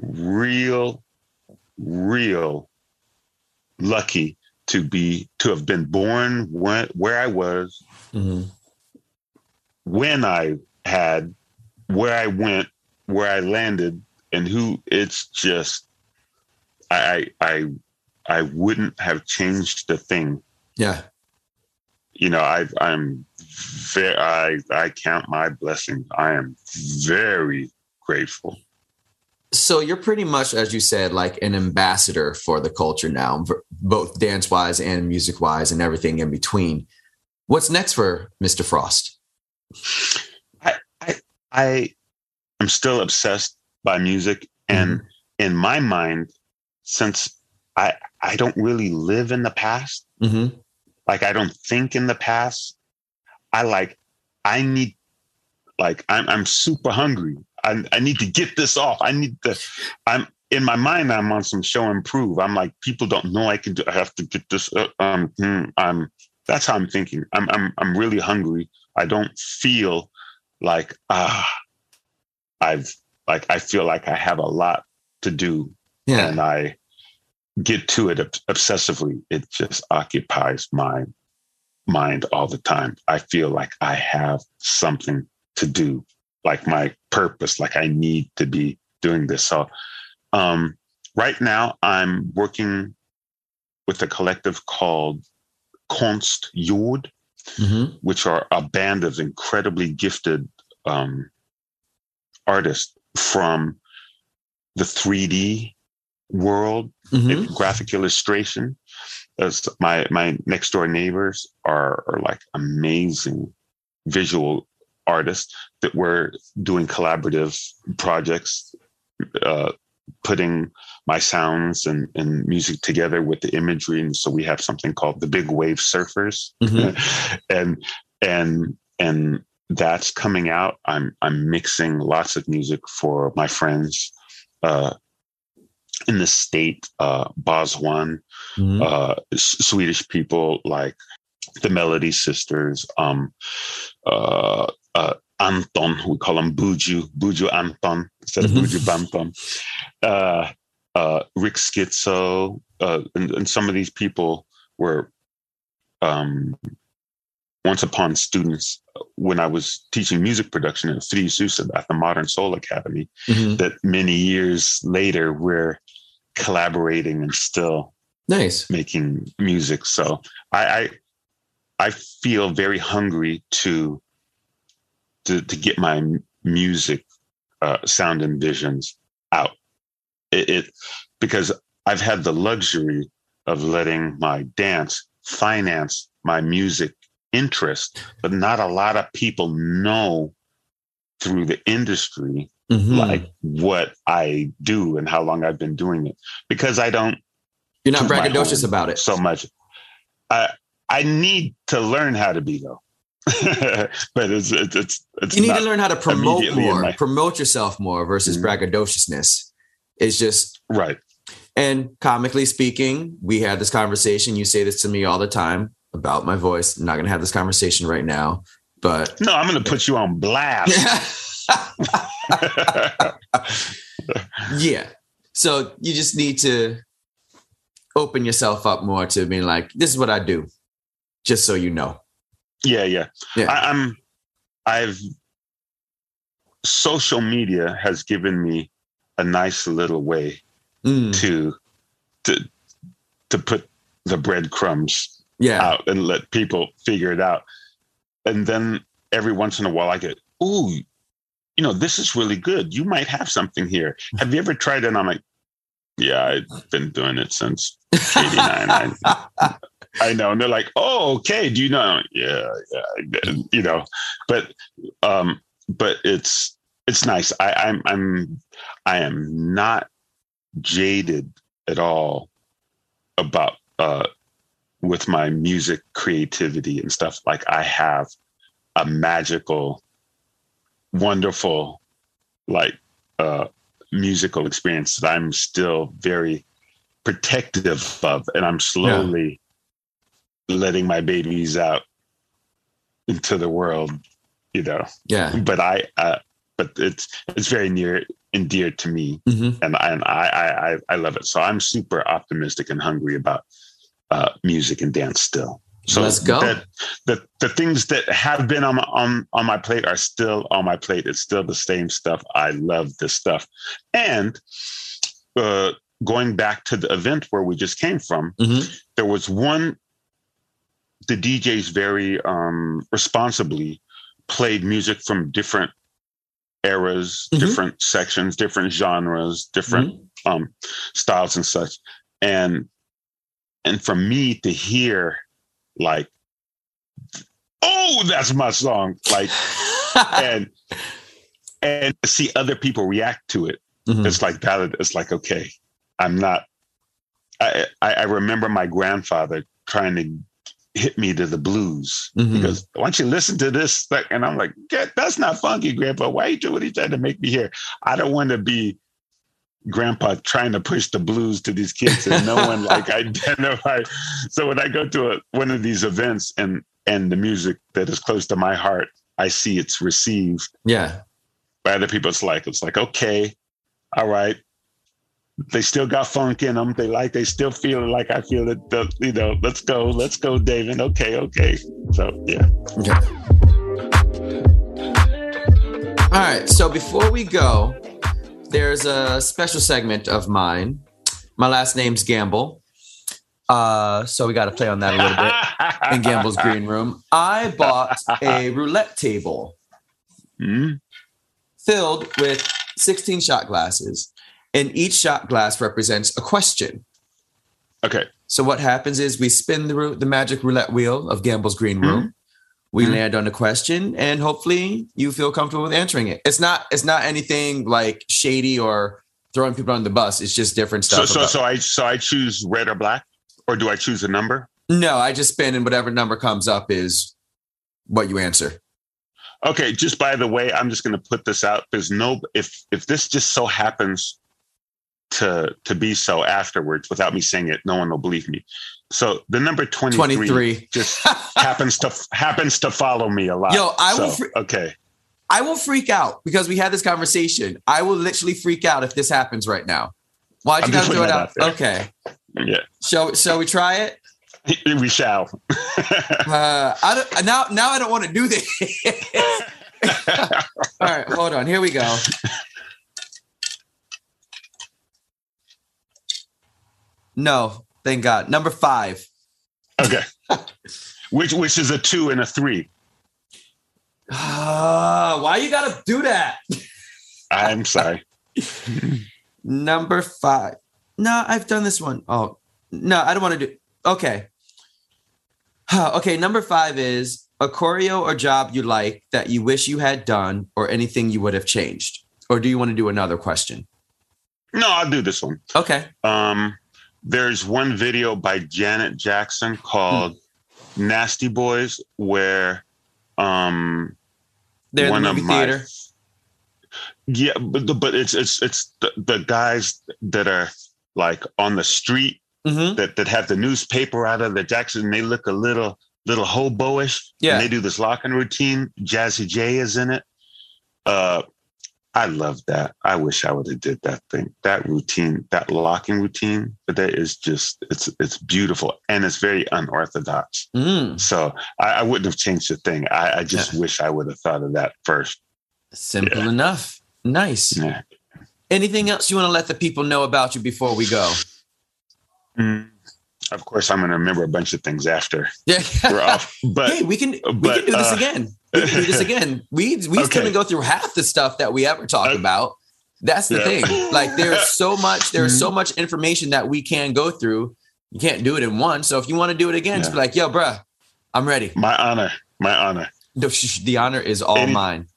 real lucky to have been born where I was, when I had, where I went, where I landed, and who. It's just, I wouldn't have changed a thing. Yeah. You know, I count my blessings. I am very grateful. So you're pretty much, as you said, like an ambassador for the culture now, both dance-wise and music-wise and everything in between. What's next for Mr. Frost? I'm still obsessed by music. And in my mind, since I don't really live in the past. Mm-hmm. Like, I don't think in the past. I'm super hungry. I need to get this off. I'm in my mind, I'm on some show and prove. I'm like, people don't know I can do, I have to get this. That's how I'm thinking. I'm really hungry. I don't feel like, I feel like I have a lot to do. Yeah. And I get to it obsessively. It just occupies my mind all the time. I feel like I have something to do, like my purpose, like I need to be doing this. So right now I'm working with a collective called Konstjord, mm-hmm. which are a band of incredibly gifted artists from the 3D world, mm-hmm. in graphic illustration. As my next door neighbors are like amazing visual artists that we're doing collaborative projects, putting my sounds and music together with the imagery. And so we have something called the Big Wave Surfers, mm-hmm. and that's coming out. I'm mixing lots of music for my friends, in the state, Boswan, mm-hmm. Swedish people like the Melody Sisters, Anton, we call him Buju Anton instead of mm-hmm. Buju Banton, Rick Schizo, and some of these people were once upon students when I was teaching music production at Frihuset at the Modern Soul Academy, mm-hmm. that many years later we're collaborating and still nice making music. So I feel very hungry to get my music, sound and visions out. It because I've had the luxury of letting my dance finance my music interest, but not a lot of people know through the industry, mm-hmm. like what I do and how long I've been doing it, because I don't. You're not braggadocious about it so much. I need to learn how to be though. But it's you need to learn how to promote more, promote yourself more versus mm-hmm. braggadociousness. It's just right. And comically speaking, we had this conversation. You say this to me all the time about my voice. I'm not going to have this conversation right now, but no, I'm going to put you on blast. Yeah. So you just need to open yourself up more to being like, this is what I do. Just so you know. Yeah. I've social media has given me a nice little way to put the breadcrumbs out and let people figure it out. And then every once in a while I get, ooh, you know, this is really good. You might have something here. Have you ever tried it? And I'm like, yeah, I've been doing it since 89. I know. And they're like, oh, okay. Do you know? Yeah. You know, but it's nice. I am not jaded at all about, with my music creativity and stuff. Like I have a magical, wonderful, like, musical experience that I'm still very protective of. And I'm slowly, letting my babies out into the world, you know. Yeah. But but it's very near and dear to me, mm-hmm. and I love it. So I'm super optimistic and hungry about music and dance still. So let's go. The things that have been on my plate are still on my plate. It's still the same stuff. I love this stuff, and going back to the event where we just came from, mm-hmm. there was one. The DJs very responsibly played music from different eras, mm-hmm. different sections, different genres, different mm-hmm. Styles and such. And for me to hear like, oh, that's my song. Like, and see other people react to it. Mm-hmm. It's like that. It's like, okay, I'm not, I remember my grandfather trying to hit me to the blues. Mm-hmm. He goes, why don't you listen to this? And I'm like, that's not funky, Grandpa. Why are you doing what he's trying to make me hear? I don't want to be Grandpa trying to push the blues to these kids and no one like identify. So when I go to one of these events and the music that is close to my heart, I see it's received by other people. It's like, okay, all right. They still got funk in them. They still feel it like I feel it. You know, let's go, David. Okay. So, yeah. Okay. All right. So before we go, there's a special segment of mine. My last name's Gamble. So we got to play on that a little bit in Gamble's Green Room. I bought a roulette table filled with 16 shot glasses, and each shot glass represents a question. Okay. So what happens is we spin the magic roulette wheel of Gamble's Green Room. We land on a question, and hopefully you feel comfortable with answering it. It's not anything like shady or throwing people on the bus. It's just different stuff. So I choose red or black, or do I choose a number? No, I just spin, and whatever number comes up is what you answer. Okay. Just by the way, I'm just going to put this out. There's no if this just so happens to be so afterwards without me saying it, no one will believe me. So the number 23 just happens to follow me a lot. Yo, I will freak out because we had this conversation. I will literally freak out if this happens right now. Why'd you gotta throw it out? Okay. Yeah. Shall we try it? We shall. Now I don't want to do this. All right, hold on. Here we go. No, thank God. Number 5. Okay. Which is a 2 and a 3. Why you got to do that? I'm sorry. Number 5. No, I've done this one. Oh, no, I don't want to do. Okay. Okay, number 5 is a choreo or job you like that you wish you had done or anything you would have changed. Or do you want to do another question? No, I'll do this one. Okay. There's one video by Janet Jackson called Nasty Boys where they're in the movie theater. Yeah, but it's the guys that are like on the street that have the newspaper out of the Jackson. They look a little hobo-ish. Yeah. And they do this lock-in routine. Jazzy J is in it. I love that. I wish I would have did that thing, that routine, that locking routine. But that is just, it's beautiful. And it's very unorthodox. So I wouldn't have changed a thing. I just wish I would have thought of that first. Simple enough. Nice. Yeah. Anything else you want to let the people know about you before we go? Of course, I'm going to remember a bunch of things after we're off. But hey, we can do this again. We still go through half the stuff that we ever talk about. That's the thing. Like there's so much information that we can go through. You can't do it in one. So if you want to do it again, just be like, yo, bruh, I'm ready. My honor. The honor is all mine.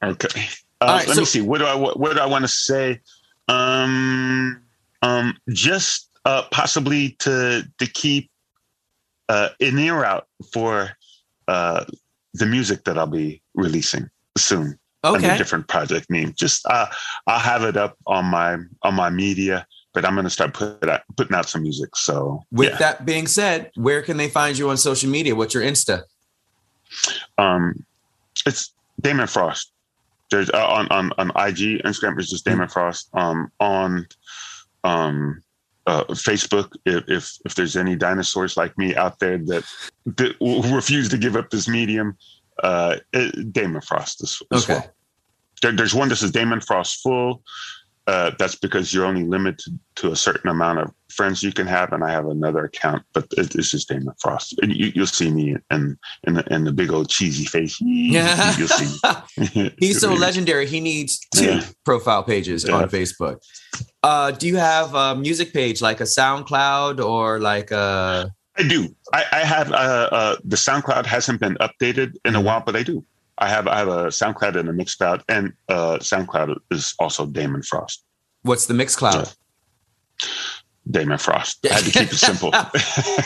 Okay. All right, let me see. What do I want to say? Possibly to keep an ear out for the music that I'll be releasing soon. Okay. Under a different project name. Just I'll have it up on my media, but I'm going to start putting out some music. So with that being said, where can they find you on social media? What's your Insta? It's Damon Frost. There's on IG, Instagram is just Damon Frost. On Facebook, if there's any dinosaurs like me out there that will refuse to give up this medium, Damon Frost as well. There's one that says Damon Frost Full. That's because you're only limited to a certain amount of friends you can have, and I have another account, but it's just Damon Frost. And you'll see me in the big old cheesy face. Yeah. You'll see me. He's so legendary. He needs 2 profile pages on Facebook. Do you have a music page, like a SoundCloud or like a? I do. I have the SoundCloud hasn't been updated in a while, but I do. I have a SoundCloud and a Mixcloud, and SoundCloud is also Damon Frost. What's the Mixcloud? Damon Frost. I had to keep it simple.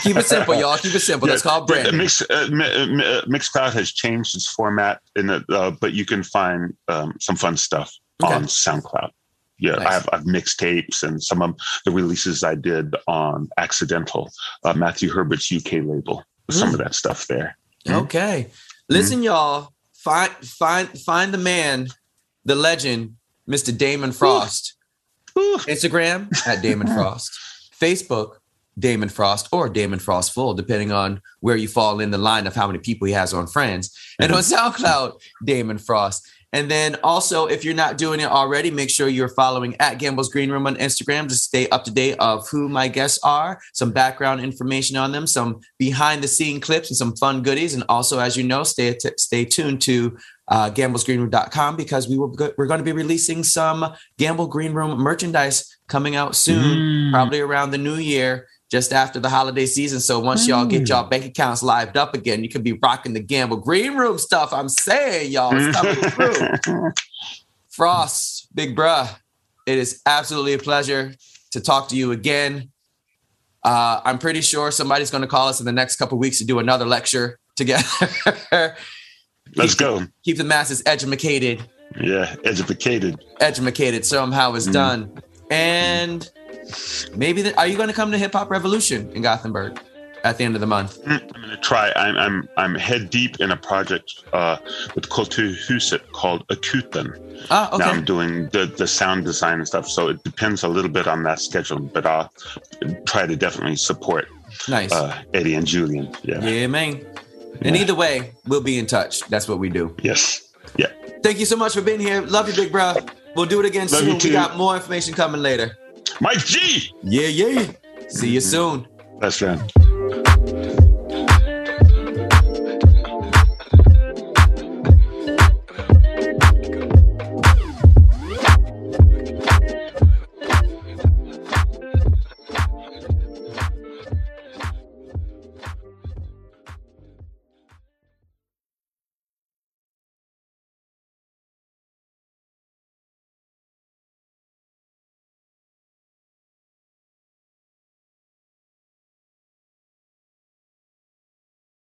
Keep it simple, y'all. Keep it simple. That's called branding. Mixcloud has changed its format, but you can find some fun stuff on SoundCloud. Yeah, nice. I have mixtapes and some of the releases I did on Accidental, Matthew Herbert's UK label. Some of that stuff there. Okay. Listen, y'all. Find the man, the legend, Mr. Damon Frost. Instagram @DamonFrost, Facebook Damon Frost or Damon Frost Full, depending on where you fall in the line of how many people he has on Friends. And on SoundCloud, Damon Frost. And then also, if you're not doing it already, make sure you're following at Gamble's Green Room on Instagram to stay up to date of who my guests are, some background information on them, some behind the scene clips and some fun goodies. And also, as you know, stay tuned to gamblesgreenroom.com because we're going to be releasing some Gamble Green Room merchandise coming out soon, probably around the new year, just after the holiday season. So once y'all get y'all bank accounts lived up again, you can be rocking the Gamble Green Room stuff. I'm saying, y'all, it's coming through. Frost, big bruh, it is absolutely a pleasure to talk to you again. I'm pretty sure somebody's going to call us in the next couple of weeks to do another lecture together. Let's go. Keep the masses edumacated. Yeah, edumacated. Edumacated somehow is done. And... maybe are you going to come to Hip Hop Revolution in Gothenburg at the end of the month? I'm going to try. I'm head deep in a project with Kulturhuset called Akuten. Ah, okay. Now I'm doing the sound design and stuff, so it depends a little bit on that schedule. But I'll try to definitely support. Nice, Eddie and Julian. Yeah, man. And either way, we'll be in touch. That's what we do. Yes. Yeah. Thank you so much for being here. Love you, big bro. We'll do it again soon. We got more information coming later. Mike G. Yeah. See you soon. That's right.